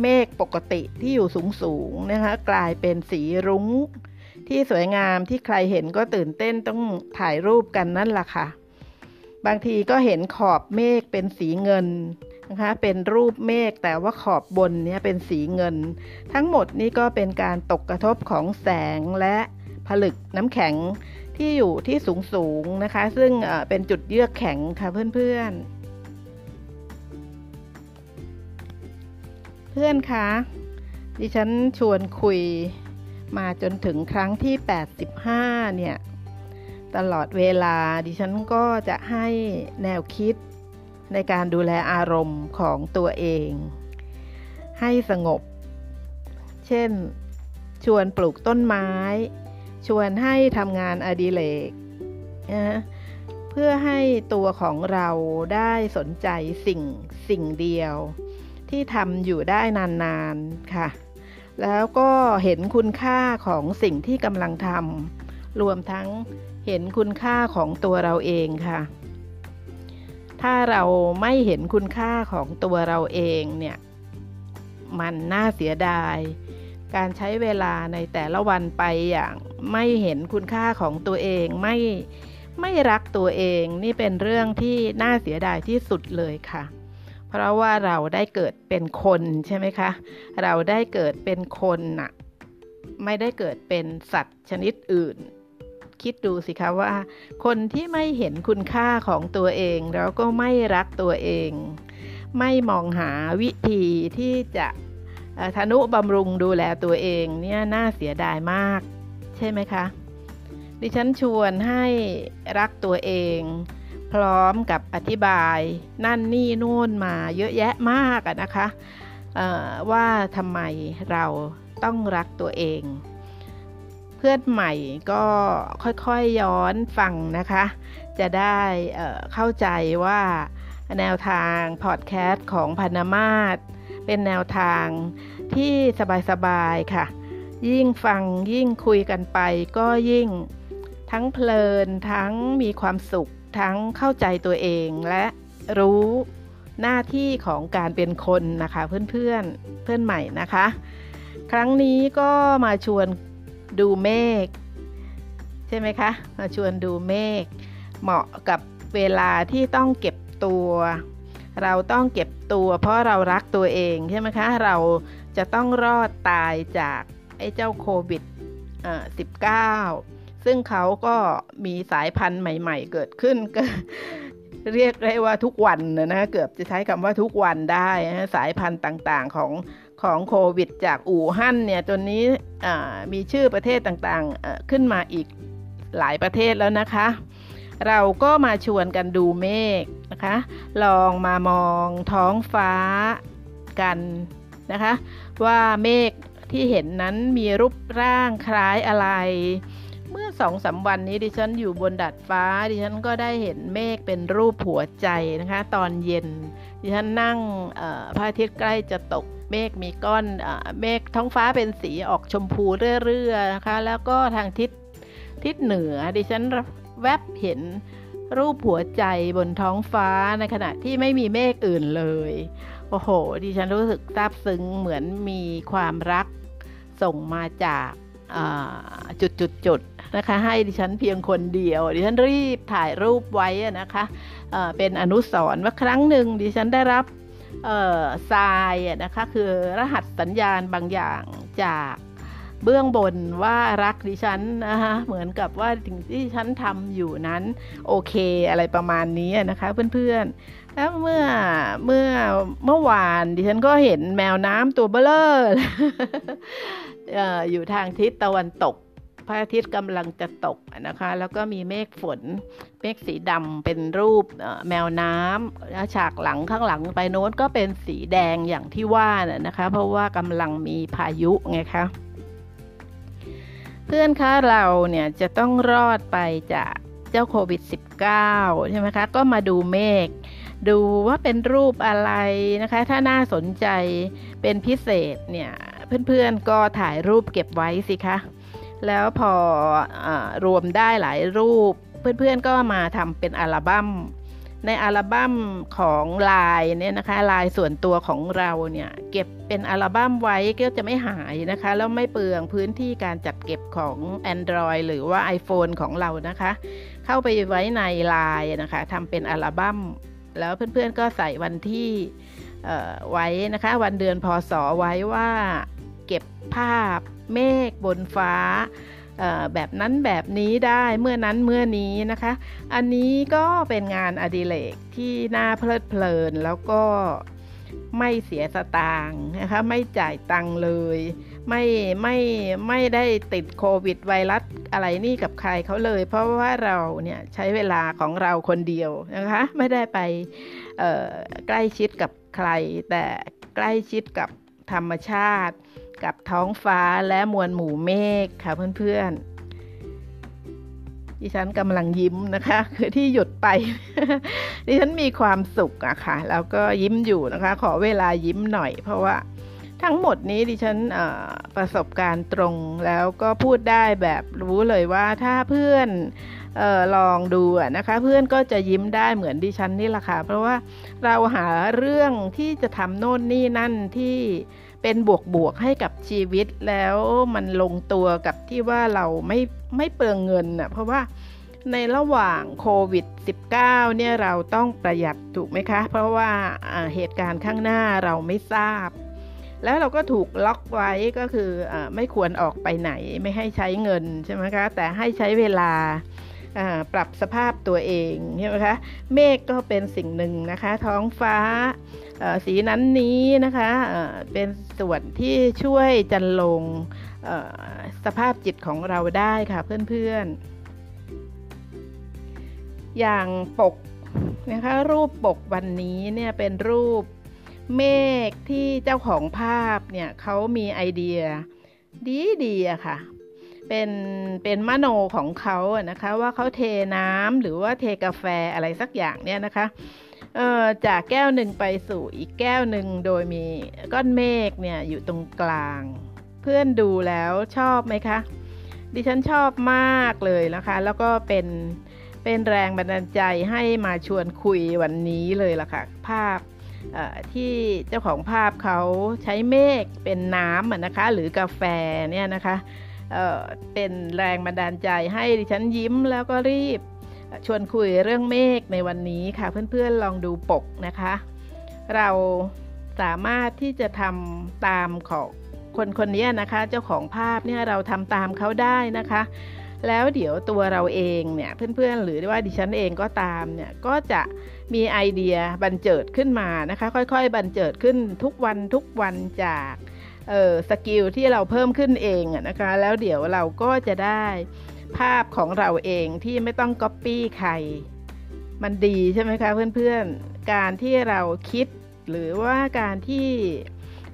เมฆปกติที่อยู่สูงๆนะคะกลายเป็นสีรุ้งที่สวยงามที่ใครเห็นก็ตื่นเต้นต้องถ่ายรูปกันนั่นล่ะค่ะบางทีก็เห็นขอบเมฆเป็นสีเงินนะคะเป็นรูปเมฆแต่ว่าขอบบนเนี่ยเป็นสีเงินทั้งหมดนี่ก็เป็นการตกกระทบของแสงและผลึกน้ำแข็งที่อยู่ที่สูงๆนะคะซึ่งเป็นจุดเยือกแข็งค่ะเพื่อนๆเพื่อนคะดิฉันชวนคุยมาจนถึงครั้งที่แปดสิบห้าเนี่ยตลอดเวลาดิฉันก็จะให้แนวคิดในการดูแลอารมณ์ของตัวเองให้สงบเช่นชวนปลูกต้นไม้ชวนให้ทำงานอดิเรกนะเพื่อให้ตัวของเราได้สนใจสิ่งสิ่งเดียวที่ทำอยู่ได้นานๆค่ะแล้วก็เห็นคุณค่าของสิ่งที่กำลังทำรวมทั้งเห็นคุณค่าของตัวเราเองค่ะถ้าเราไม่เห็นคุณค่าของตัวเราเองเนี่ยมันน่าเสียดายการใช้เวลาในแต่ละวันไปอย่างไม่เห็นคุณค่าของตัวเองไม่ไม่รักตัวเองนี่เป็นเรื่องที่น่าเสียดายที่สุดเลยค่ะเพราะว่าเราได้เกิดเป็นคนใช่ไหมคะเราได้เกิดเป็นคนน่ะไม่ได้เกิดเป็นสัตว์ชนิดอื่นคิดดูสิคะว่าคนที่ไม่เห็นคุณค่าของตัวเองแล้วก็ไม่รักตัวเองไม่มองหาวิธีที่จะทนุบำรุงดูแลตัวเองเนี่ยน่าเสียดายมากใช่ไหมคะดิฉันชวนให้รักตัวเองพร้อมกับอธิบายนั่นนี่นู่นมาเยอะแยะมากอะนะคะว่าทำไมเราต้องรักตัวเองเพื่อนใหม่ก็ค่อยๆย้อนฟังนะคะจะได้เอ่อเข้าใจว่าแนวทางพอดแคสต์ของพานามาสเป็นแนวทางที่สบายๆค่ะยิ่งฟังยิ่งคุยกันไปก็ยิ่งทั้งเพลินทั้งมีความสุขทั้งเข้าใจตัวเองและรู้หน้าที่ของการเป็นคนนะคะเพื่อนๆเพื่อนใหม่นะคะครั้งนี้ก็มาชวนดูเมฆใช่ไหมคะมาชวนดูเมฆเหมาะกับเวลาที่ต้องเก็บตัวเราต้องเก็บตัวเพราะเรารักตัวเองใช่ไหมคะเราจะต้องรอดตายจากไอ้เจ้าโควิดสิบเก้าซึ่งเขาก็มีสายพันธุ์ใหม่ๆเกิดขึ้น เรียกได้ว่าทุกวันนะฮะเกือบจะใช้คำว่าทุกวันได้นะฮะสายพันธุ์ต่างๆของของโควิดจากอู่ฮั่นเนี่ยจนนี้มีชื่อประเทศต่างๆขึ้นมาอีกหลายประเทศแล้วนะคะเราก็มาชวนกันดูเมฆนะคะลองมามองท้องฟ้ากันนะคะว่าเมฆที่เห็นนั้นมีรูปร่างคล้ายอะไรเมื่อ สองสาม วันนี้ดิฉันอยู่บนดาดฟ้าดิฉันก็ได้เห็นเมฆเป็นรูปหัวใจนะคะตอนเย็นดิฉันนั่งพระอาทิตย์ใกล้จะตกเมฆมีก้อนเมฆท้องฟ้าเป็นสีออกชมพูเรื่อยๆนะคะแล้วก็ทางทิศทิศเหนือดิฉันแวบเห็นรูปหัวใจบนท้องฟ้าในขณะที่ไม่มีเมฆอื่นเลยโอ้โหดิฉันรู้สึกซาบซึ้งเหมือนมีความรักส่งมาจากจุดๆๆนะคะให้ดิฉันเพียงคนเดียวดิฉันรีบถ่ายรูปไว้นะคะเป็นอนุสรณ์ว่าครั้งหนึ่งดิฉันได้รับทรายนะคะคือรหัสสัญญาณบางอย่างจากเบื้องบนว่ารักดิฉันนะคะเหมือนกับว่าสิ่งที่ฉันทำอยู่นั้นโอเคอะไรประมาณนี้นะคะเพื่อนๆแล้วเมื่อเมื่อเมื่อวานดิฉันก็เห็นแมวน้ำตัวเบ้อเร่อ เอ่อ อยู่ทางทิศตะวันตกพระอาทิตย์กำลังจะตกนะคะแล้วก็มีเมฆฝนเมฆสีดำเป็นรูปแมวน้ำแล้วฉากหลังข้างหลังไปโน้นก็เป็นสีแดงอย่างที่ว่านะคะเพราะว่ากำลังมีพายุไงคะเพื่อนคะเราเนี่ยจะต้องรอดไปจากเจ้าโควิด สิบเก้า ใช่ไหมคะก็มาดูเมฆดูว่าเป็นรูปอะไรนะคะถ้าน่าสนใจเป็นพิเศษเนี่ยเพื่อนๆก็ถ่ายรูปเก็บไว้สิคะแล้วพออ่ารวมได้หลายรูปเพื่อนๆก็มาทำเป็นอัลบั้มในอัลบั้มของไลน์เนี่ยนะคะไลน์ส่วนตัวของเราเนี่ยเก็บเป็นอัลบั้มไว้ก็จะไม่หายนะคะแล้วไม่เปลืองพื้นที่การจัดเก็บของ Android หรือว่า iPhone ของเรานะคะเข้าไปไว้ในไลน์นะคะทำเป็นอัลบั้มแล้วเพื่อนๆก็ใส่วันที่ไว้นะคะวันเดือนพศไว้ว่าเก็บภาพเมฆบนฟ้าแบบนั้นแบบนี้ได้เมื่อนั้นเมื่อนี้นะคะอันนี้ก็เป็นงานอดิเรกที่น่าเพลิดเพลินแล้วก็ไม่เสียสตางค์นะคะไม่จ่ายตังค์เลยไม่ไม่ไม่ได้ติดโควิดไวรัสอะไรนี่กับใครเขาเลยเพราะว่าเราเนี่ยใช้เวลาของเราคนเดียวนะคะไม่ได้ไปใกล้ชิดกับใครแต่ใกล้ชิดกับธรรมชาติกับท้องฟ้าและมวลหมู่เมฆค่ะเพื่อนๆดิฉันกำลังยิ้มนะคะคือที่หยุดไป ดิฉันมีความสุขอะค่ะแล้วก็ยิ้มอยู่นะคะขอเวลายิ้มหน่อยเพราะว่าทั้งหมดนี้ดิฉันประสบการณ์ตรงแล้วก็พูดได้แบบรู้เลยว่าถ้าเพื่อนเอ่อลองดูนะคะเพื่อนก็จะยิ้มได้เหมือนดิฉันนี่แหละค่ะเพราะว่าเราหาเรื่องที่จะทำโน่นนี่นั่นที่เป็นบวกๆให้กับชีวิตแล้วมันลงตัวกับที่ว่าเราไม่ไม่เปลืองเงินน่ะเพราะว่าในระหว่างโควิด สิบเก้า เนี่ยเราต้องประหยัดถูกไหมคะเพราะว่าเหตุการณ์ข้างหน้าเราไม่ทราบแล้วเราก็ถูกล็อกไว้ก็คือไม่ควรออกไปไหนไม่ให้ใช้เงินใช่ไหมคะแต่ให้ใช้เวลาปรับสภาพตัวเองใช่ไหมคะเมฆก็เป็นสิ่งหนึ่งนะคะท้องฟ้าสีนั้นนี้นะคะเป็นส่วนที่ช่วยจันลงสภาพจิตของเราได้ค่ะเพื่อนๆอย่างปกนะคะรูปปกวันนี้เนี่ยเป็นรูปเมฆที่เจ้าของภาพเนี่ยเขามีไอเดียดีๆอะค่ะเป็นเป็นมโนของเขาอะนะคะว่าเขาเทน้ำหรือว่าเทกาแฟอะไรสักอย่างเนี่ยนะคะเอ่อจากแก้วหนึ่งไปสู่อีกแก้วหนึ่งโดยมีก้อนเมฆเนี่ยอยู่ตรงกลางเพื่อนดูแล้วชอบไหมคะดิฉันชอบมากเลยนะคะแล้วก็เป็นเป็นแรงบันดาลใจให้มาชวนคุยวันนี้เลยล่ะค่ะภาพที่เจ้าของภาพเขาใช้เมฆเป็นน้ำนะคะหรือกาแฟเนี่ยนะคะ เอ่อ เป็นแรงบันดาลใจให้ดิฉันยิ้มแล้วก็รีบชวนคุยเรื่องเมฆในวันนี้ค่ะเพื่อนๆลองดูปกนะคะเราสามารถที่จะทำตามของคนคนนี้นะคะเจ้าของภาพเนี่ยเราทำตามเขาได้นะคะ แล้วเดี๋ยวตัวเราเองเนี่ยเพื่อนๆหรือว่าดิฉันเองก็ตามเนี่ยก็จะมีไอเดียบันเจิดขึ้นมานะคะค่อยๆบันเจิดขึ้นทุกวันทุกวันจากเอ่อสกิลที่เราเพิ่มขึ้นเองนะคะแล้วเดี๋ยวเราก็จะได้ภาพของเราเองที่ไม่ต้องก๊อปปี้ใครมันดีใช่ไหมคะเพื่อนๆการที่เราคิดหรือว่าการที่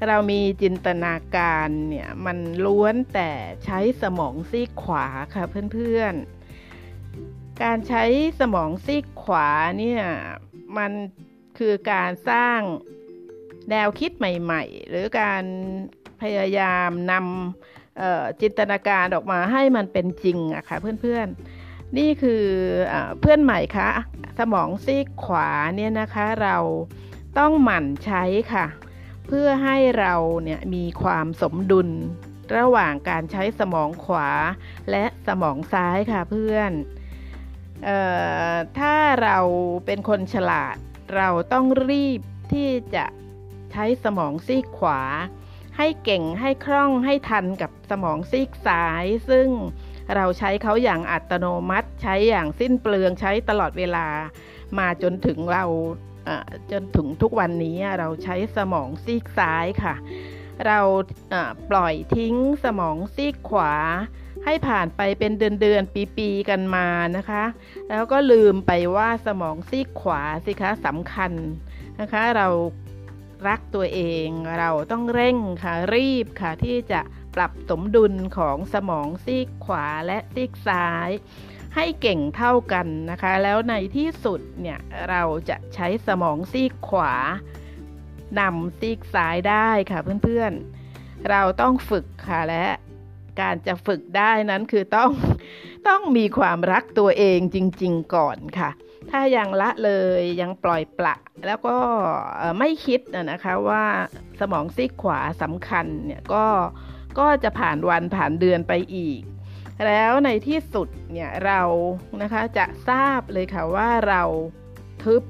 เรามีจินตนาการเนี่ยมันล้วนแต่ใช้สมองซีกขวาค่ะเพื่อนๆการใช้สมองซีกขวาเนี่ยมันคือการสร้างแนวคิดใหม่ๆหรือการพยายามนำเอ่อจินตนาการออกมาให้มันเป็นจริงอะค่ะเพื่อนๆนี่คือเอ่อเพื่อนใหม่คะสมองซีกขวาเนี่ยนะคะเราต้องหมั่นใช้ค่ะเพื่อให้เราเนี่ยมีความสมดุลระหว่างการใช้สมองขวาและสมองซ้ายค่ะเพื่อนเอ่อถ้าเราเป็นคนฉลาดเราต้องรีบที่จะใช้สมองซีกขวาให้เก่งให้คล่องให้ทันกับสมองซีกซ้ายซึ่งเราใช้เขาอย่างอัตโนมัติใช้อย่างสิ้นเปลืองใช้ตลอดเวลามาจนถึงเราจนถึงทุกวันนี้เราใช้สมองซีกซ้ายค่ะเราปล่อยทิ้งสมองซีกขวาให้ผ่านไปเป็นเดือนๆปีๆกันมานะคะแล้วก็ลืมไปว่าสมองซีกขวาสิคะสำคัญนะคะเรารักตัวเองเราต้องเร่งค่ะรีบค่ะที่จะปรับสมดุลของสมองซีกขวาและซีกซ้ายให้เก่งเท่ากันนะคะแล้วในที่สุดเนี่ยเราจะใช้สมองซีกขวานำซีกซ้ายได้ค่ะเพื่อนๆเราต้องฝึกค่ะและการจะฝึกได้นั้นคือต้องต้องมีความรักตัวเองจริงๆก่อนค่ะถ้ายังละเลยยังปล่อยปละแล้วก็ไม่คิดนะคะว่าสมองซีกขวาสำคัญเนี่ยก็ก็จะผ่านวันผ่านเดือนไปอีกแล้วในที่สุดเนี่ยเรานะคะจะทราบเลยค่ะว่าเราทึบ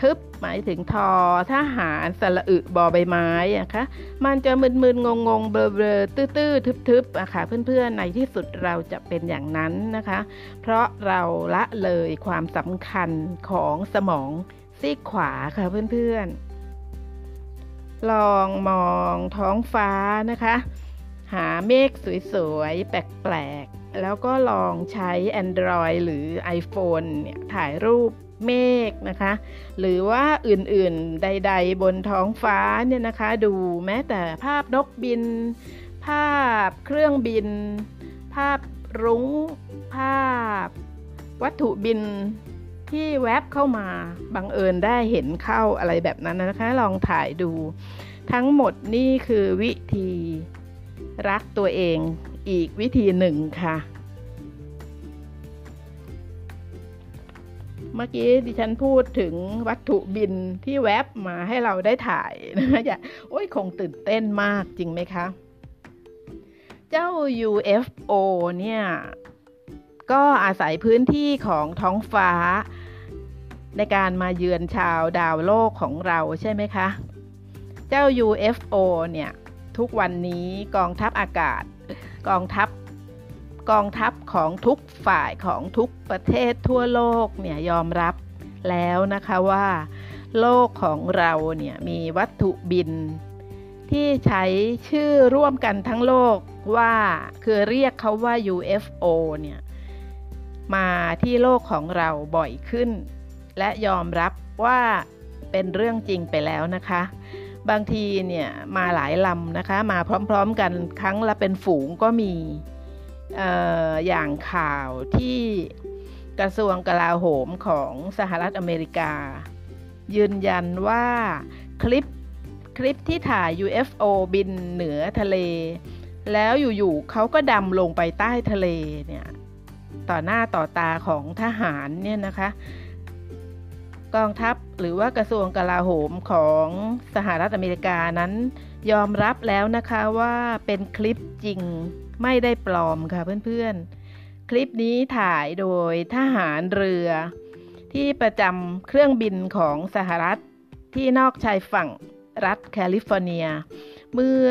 ทึบหมายถึงทอทหารสระอึบอใบไม้อะค่ะมันจะมึนๆงงๆเบลอๆตื้อๆทึบๆอะค่ะเพื่อนๆในที่สุดเราจะเป็นอย่างนั้นนะคะเพราะเราละเลยความสำคัญของสมองซีกขวาค่ะเพื่อนๆลองมองท้องฟ้านะคะหาเมฆสวยๆแปลกๆแล้วก็ลองใช้ Android หรือ iPhone เนี่ยถ่ายรูปเมฆนะคะหรือว่าอื่นๆใดๆบนท้องฟ้าเนี่ยนะคะดูแม้แต่ภาพนกบินภาพเครื่องบินภาพรุ้งภาพวัตถุบินที่แวบเข้ามาบังเอิญได้เห็นเข้าอะไรแบบนั้นนะคะลองถ่ายดูทั้งหมดนี่คือวิธีรักตัวเองอีกวิธีหนึ่งค่ะเมื่อกี้ดิฉันพูดถึงวัตถุบินที่แวบมาให้เราได้ถ่ายนะอย่าโอ้ยคงตื่นเต้นมากจริงไหมคะเจ้า ยู เอฟ โอ เนี่ยก็อาศัยพื้นที่ของท้องฟ้าในการมาเยือนชาวดาวโลกของเราใช่ไหมคะเจ้า ยู เอฟ โอ เนี่ยทุกวันนี้กองทัพอากาศกองทัพกองทัพของทุกฝ่ายของทุกประเทศทั่วโลกเนี่ยยอมรับแล้วนะคะว่าโลกของเราเนี่ยมีวัตถุบินที่ใช้ชื่อร่วมกันทั้งโลกว่าคือเรียกเขาว่า ยู เอฟ โอ เนี่ยมาที่โลกของเราบ่อยขึ้นและยอมรับว่าเป็นเรื่องจริงไปแล้วนะคะบางทีเนี่ยมาหลายลำนะคะมาพร้อมๆกันครั้งละเป็นฝูงก็มีเอ่ออย่างข่าวที่กระทรวงกลาโหมของสหรัฐอเมริกายืนยันว่าคลิปคลิปที่ถ่าย ยู เอฟ โอ บินเหนือทะเลแล้วอยู่ๆเขาก็ดำลงไปใต้ทะเลเนี่ยต่อหน้าต่อตาของทหารเนี่ยนะคะกองทัพหรือว่ากระทรวงกลาโหมของสหรัฐอเมริกานั้นยอมรับแล้วนะคะว่าเป็นคลิปจริงไม่ได้ปลอมค่ะเพื่อนๆคลิปนี้ถ่ายโดยทหารเรือที่ประจำเครื่องบินของสหรัฐที่นอกชายฝั่งรัฐแคลิฟอร์เนียเมื่อ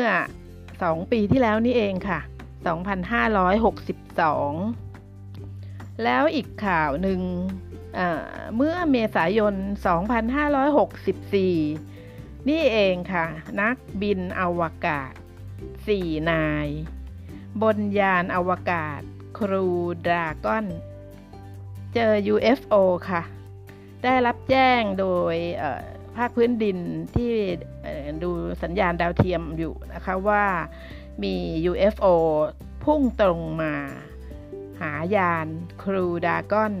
สองปีที่แล้วนี่เองค่ะสองพันห้าร้อยหกสิบสอง แล้วอีกข่าวหนึ่งเมื่อเมษายนสองพันห้าร้อยหกสิบสี่นี่เองค่ะนักบินอวกาศสี่นายบนยานอวกาศครูดราก้อนเจอ ยู เอฟ โอ ค่ะได้รับแจ้งโดยภาคพื้นดินที่ดูสัญญาณดาวเทียมอยู่นะคะว่ามี ยู เอฟ โอ พุ่งตรงมาหายานครูดราก้อน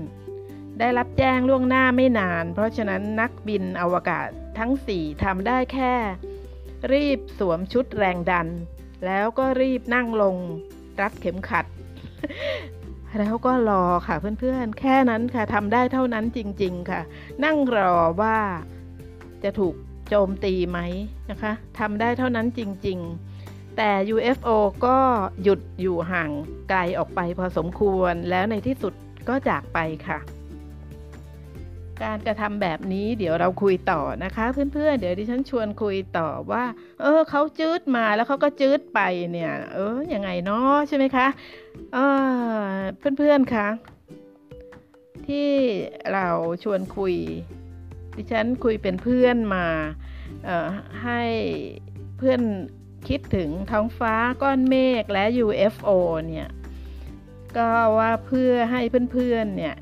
ได้รับแจ้งล่วงหน้าไม่นานเพราะฉะนั้นนักบินอวกาศทั้งสี่ทำได้แค่รีบสวมชุดแรงดันแล้วก็รีบนั่งลงรัดเข็มขัดแล้วก็รอค่ะเพื่อนๆแค่นั้นค่ะทำได้เท่านั้นจริงๆค่ะนั่งรอว่าจะถูกโจมตีไหมนะคะทำได้เท่านั้นจริงๆแต่ ยู เอฟ โอ ก็หยุดอยู่ห่างไกลออกไปพอสมควรแล้วในที่สุดก็จากไปค่ะการกระทำแบบนี้เดี๋ยวเราคุยต่อนะคะเพื่อนๆ เดี๋ยวดิฉันชวนคุยต่อว่าเออเขาจืดมาแล้วเขาก็จืดไปเนี่ยเออยังไงเนาะใช่ไหมคะเออเพื่อนๆคะที่เราชวนคุยดิฉันคุยเป็นเพื่อนมาเอ่อให้เพื่อนคิดถึงท้องฟ้าก้อนเมฆและ ยู เอฟ โอ เนี่ยก็ว่าเพื่อให้เพื่อนๆเนี่ย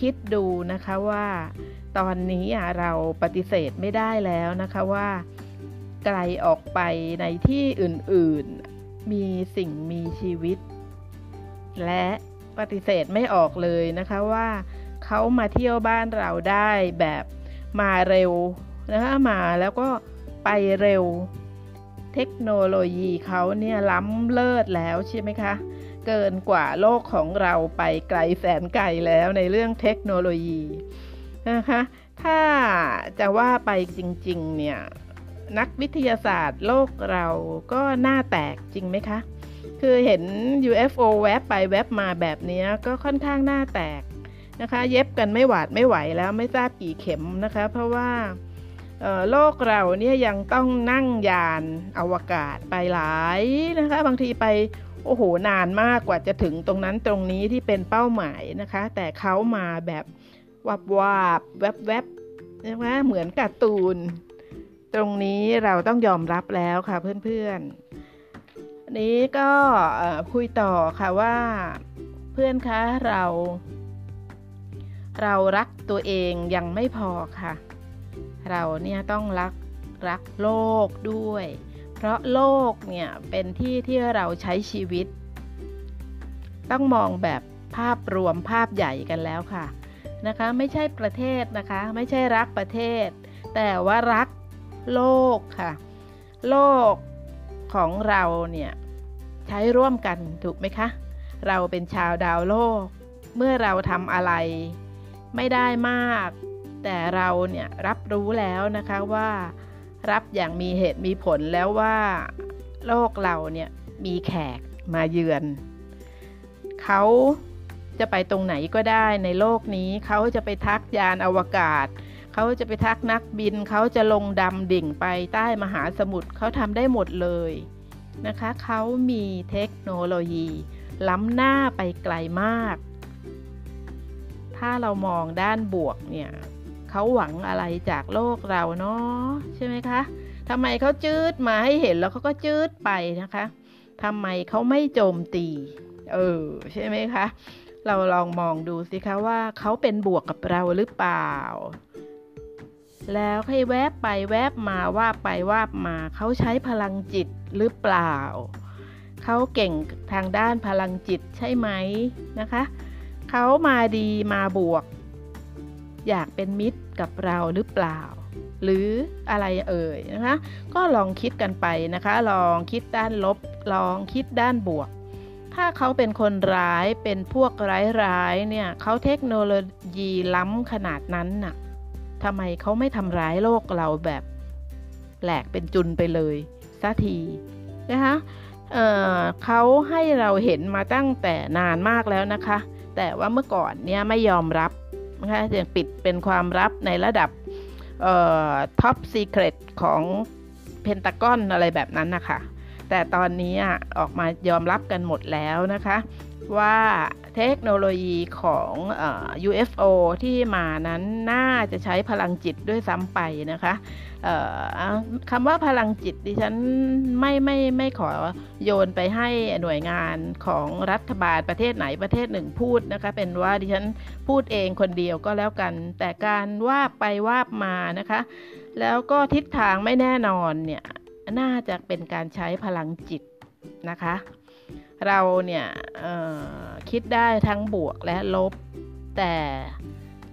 คิดดูนะคะว่าตอนนี้เราปฏิเสธไม่ได้แล้วนะคะว่าไกลออกไปในที่อื่นๆมีสิ่งมีชีวิตและปฏิเสธไม่ออกเลยนะคะว่าเขามาเที่ยวบ้านเราได้แบบมาเร็วนะคะมาแล้วก็ไปเร็วเทคโนโลยีเขาเนี่ยล้ำเลิศแล้วใช่ไหมคะเกินกว่าโลกของเราไปไกลแสนไกลแล้วในเรื่องเทคโนโลยีนะคะถ้าจะว่าไปจริงๆเนี่ยนักวิทยาศาสตร์โลกเราก็หน้าแตกจริงไหมคะคือเห็น ยู เอฟ โอ แวบไปแวบมาแบบนี้ก็ค่อนข้างหน้าแตกนะคะเย็บกันไม่หวาดไม่ไหวแล้วไม่ทราบกี่เข็มนะคะเพราะว่าโลกเราเนี่ยยังต้องนั่งยานอวกาศไปหลายนะคะบางทีไปโอ้โหนานมากกว่าจะถึงตรงนั้นตรงนี้ที่เป็นเป้าหมายนะคะแต่เขามาแบบวับวาบแวบแวบใช่ไหมเหมือนการ์ตูนตรงนี้เราต้องยอมรับแล้วค่ะเพื่อนๆนี้ก็คุยต่อค่ะว่าเพื่อนคะเราเรารักตัวเองยังไม่พอค่ะเราเนี่ยต้องรักรักโลกด้วยเพราะโลกเนี่ยเป็นที่ที่เราใช้ชีวิตต้องมองแบบภาพรวมภาพใหญ่กันแล้วค่ะนะคะไม่ใช่ประเทศนะคะไม่ใช่รักประเทศแต่ว่ารักโลกค่ะโลกของเราเนี่ยใช้ร่วมกันถูกไหมคะเราเป็นชาวดาวโลกเมื่อเราทำอะไรไม่ได้มากแต่เราเนี่ยรับรู้แล้วนะคะว่ารับอย่างมีเหตุมีผลแล้วว่าโลกเราเนี่ยมีแขกมาเยือนเขาจะไปตรงไหนก็ได้ในโลกนี้เขาจะไปทักยานอวกาศเขาจะไปทักนักบินเขาจะลงดำดิ่งไปใต้มหาสมุทรเขาทำได้หมดเลยนะคะเขามีเทคโนโลยีล้ำหน้าไปไกลมากถ้าเรามองด้านบวกเนี่ยเขาหวังอะไรจากโลกเราเนาะใช่ไหมคะทำไมเขาจืดมาให้เห็นแล้วเขาก็จืดไปนะคะทำไมเขาไม่โจมตีเออใช่ไหมคะเราลองมองดูสิคะว่าเขาเป็นบวกกับเราหรือเปล่าแล้วให้แวบไปแวบมาว่าไปว่ามาเขาใช้พลังจิตหรือเปล่าเขาเก่งทางด้านพลังจิตใช่ไหมนะคะเขามาดีมาบวกอยากเป็นมิตรกับเราหรือเปล่าหรืออะไรเอ่ยนะคะก็ลองคิดกันไปนะคะลองคิดด้านลบลองคิดด้านบวกถ้าเขาเป็นคนร้ายเป็นพวกร้ายๆเนี่ยเขาเทคโนโลยีล้ำขนาดนั้นน่ะทำไมเขาไม่ทำร้ายโลกเราแบบแหลกเป็นจุนไปเลยซะทีนะคะเอ่อเขาให้เราเห็นมาตั้งแต่นานมากแล้วนะคะแต่ว่าเมื่อก่อนเนี่ยไม่ยอมรับนะคะจะปิดเป็นความลับในระดับเอ่อ top secret ของ Pentagon อะไรแบบนั้นนะคะแต่ตอนนี้ออกมายอมรับกันหมดแล้วนะคะว่าเท เทคโนโลยีของเอ่อ ยู เอฟ โอ ที่มานั้นน่าจะใช้พลังจิตด้วยซ้ำไปนะคะคำว่าพลังจิตดิฉันไม่ไม่ไม่ขอโยนไปให้หน่วยงานของรัฐบาลประเทศไหนประเทศหนึ่งพูดนะคะเป็นว่าดิฉันพูดเองคนเดียวก็แล้วกันแต่การวาบไปวาบมานะคะแล้วก็ทิศทางไม่แน่นอนเนี่ยน่าจะเป็นการใช้พลังจิตนะคะเราเนี่ยคิดได้ทั้งบวกและลบแต่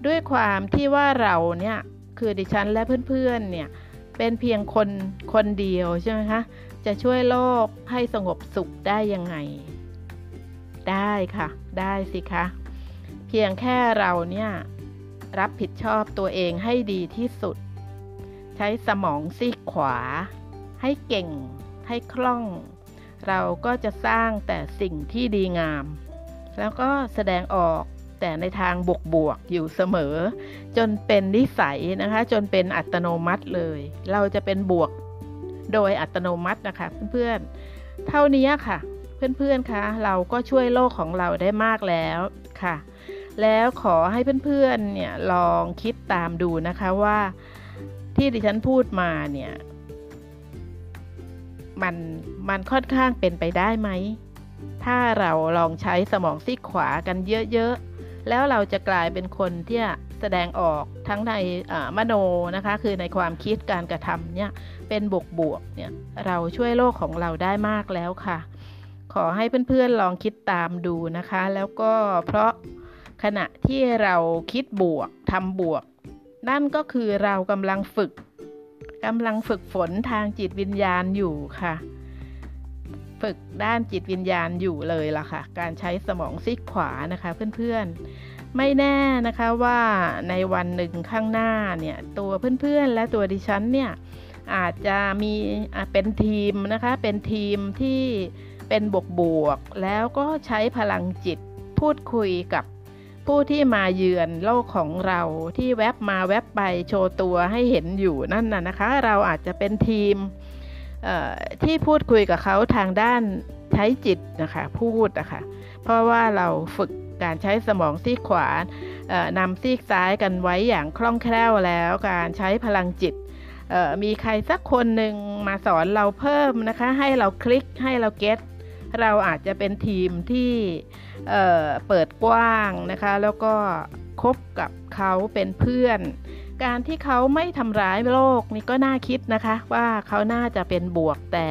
ด้วยความที่ว่าเราเนี่ยคือดิฉันและเพื่อนๆ เนี่ยเป็นเพียงคนคนเดียวใช่ไหมคะจะช่วยโลกให้สงบสุขได้ยังไงได้ค่ะได้สิคะเพียงแค่เราเนี่ยรับผิดชอบตัวเองให้ดีที่สุดใช้สมองซีกขวาให้เก่งให้คล่องเราก็จะสร้างแต่สิ่งที่ดีงามแล้วก็แสดงออกแต่ในทางบวกๆอยู่เสมอจนเป็นนิสัยนะคะจนเป็นอัตโนมัติเลยเราจะเป็นบวกโดยอัตโนมัตินะคะเพื่อนๆเท่านี้ค่ะเพื่อนๆคะเราก็ช่วยโลกของเราได้มากแล้วค่ะแล้วขอให้เพื่อนๆเนี่ยลองคิดตามดูนะคะว่าที่ดิฉันพูดมาเนี่ยมันมันค่อนข้างเป็นไปได้ไหมถ้าเราลองใช้สมองซีกขวากันเยอะๆแล้วเราจะกลายเป็นคนที่แสดงออกทั้งในมโนนะคะคือในความคิดการกระทำเนี่ยเป็นบวกๆเนี่ยเราช่วยโลกของเราได้มากแล้วค่ะขอให้เพื่อนๆลองคิดตามดูนะคะแล้วก็เพราะขณะที่เราคิดบวกทำบวกนั่นก็คือเรากำลังฝึกกำลังฝึกฝนทางจิตวิญญาณอยู่ค่ะฝึกด้านจิตวิญญาณอยู่เลยล่ะค่ะการใช้สมองซีกขวานะคะเพื่อนๆไม่แน่นะคะว่าในวันหนึ่งข้างหน้าเนี่ยตัวเพื่อนๆและตัวดิฉันเนี่ยอาจจะมีเป็นทีมนะคะเป็นทีมที่เป็นบวกๆแล้วก็ใช้พลังจิตพูดคุยกับผู้ที่มาเยือนโลกของเราที่แวบมาแวบไปโชว์ตัวให้เห็นอยู่นั่นน่ะนะคะเราอาจจะเป็นทีมที่พูดคุยกับเขาทางด้านใช้จิตนะคะพูดนะคะเพราะว่าเราฝึกการใช้สมองซีกขวานำซีกซ้ายกันไว้อย่างคล่องแคล่วแล้วการใช้พลังจิตมีใครสักคนหนึ่งมาสอนเราเพิ่มนะคะให้เราคลิกให้เราเก็ตเราอาจจะเป็นทีมที่ เอ่อ เปิดกว้างนะคะแล้วก็คบกับเขาเป็นเพื่อนการที่เขาไม่ทำร้ายโลกนี่ก็น่าคิดนะคะว่าเขาน่าจะเป็นบวกแต่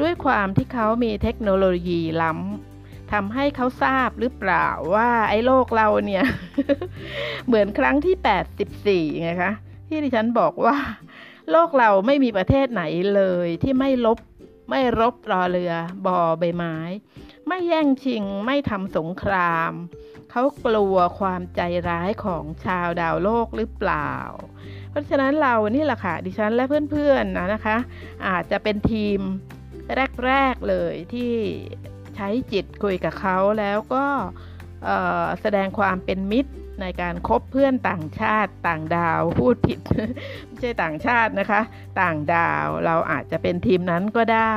ด้วยความที่เขามีเทคโนโลยีล้ำทำให้เขาทราบหรือเปล่าว่าไอ้โลกเราเนี่ย เหมือนครั้งที่แปดสิบสี่ไงคะที่ดิฉันบอกว่าโลกเราไม่มีประเทศไหนเลยที่ไม่ลบไม่รบรอเรือบอใบไม้ไม่แย่งชิงไม่ทำสงครามเขากลัวความใจร้ายของชาวดาวโลกหรือเปล่าเพราะฉะนั้นเรานี่แหละค่ะดิฉันและเพื่อนๆ นะคะอาจจะเป็นทีมแรกๆเลยที่ใช้จิตคุยกับเขาแล้วก็แสดงความเป็นมิตรในการคบเพื่อนต่างชาติต่างดาวพูดผิดไม่ใช่ต่างชาตินะคะต่างดาวเราอาจจะเป็นทีมนั้นก็ได้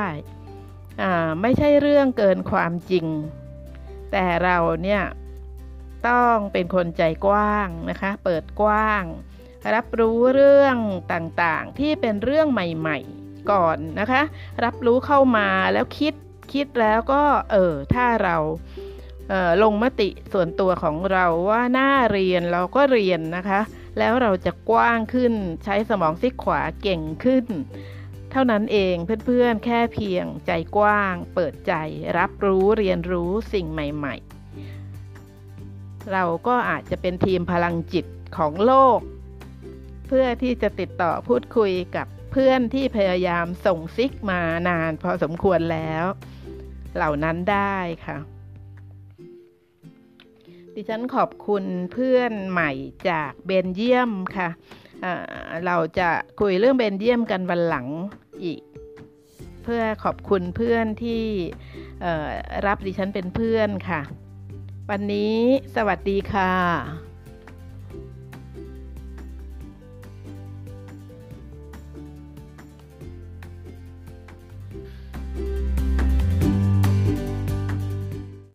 ไม่ใช่เรื่องเกินความจริงแต่เราเนี่ยต้องเป็นคนใจกว้างนะคะเปิดกว้างรับรู้เรื่องต่างๆที่เป็นเรื่องใหม่ๆก่อนนะคะรับรู้เข้ามาแล้วคิดคิดแล้วก็เออถ้าเราเอ่อลงมติส่วนตัวของเราว่าน่าเรียนเราก็เรียนนะคะแล้วเราจะกว้างขึ้นใช้สมองซีกขวาเก่งขึ้นเท่านั้นเองเพื่อนๆแค่เพียงใจกว้างเปิดใจรับรู้เรียนรู้สิ่งใหม่ๆเราก็อาจจะเป็นทีมพลังจิตของโลกเพื่อที่จะติดต่อพูดคุยกับเพื่อนที่พยายามส่งซิกมานานพอสมควรแล้วเหล่านั้นได้ค่ะดิฉันขอบคุณเพื่อนใหม่จากเบลเยียมค่ะ เอ่อ เราจะคุยเรื่องเบลเยียมกันวันหลังอีกเพื่อขอบคุณเพื่อนที่รับดิฉันเป็นเพื่อนค่ะวันนี้สวัสดีค่ะ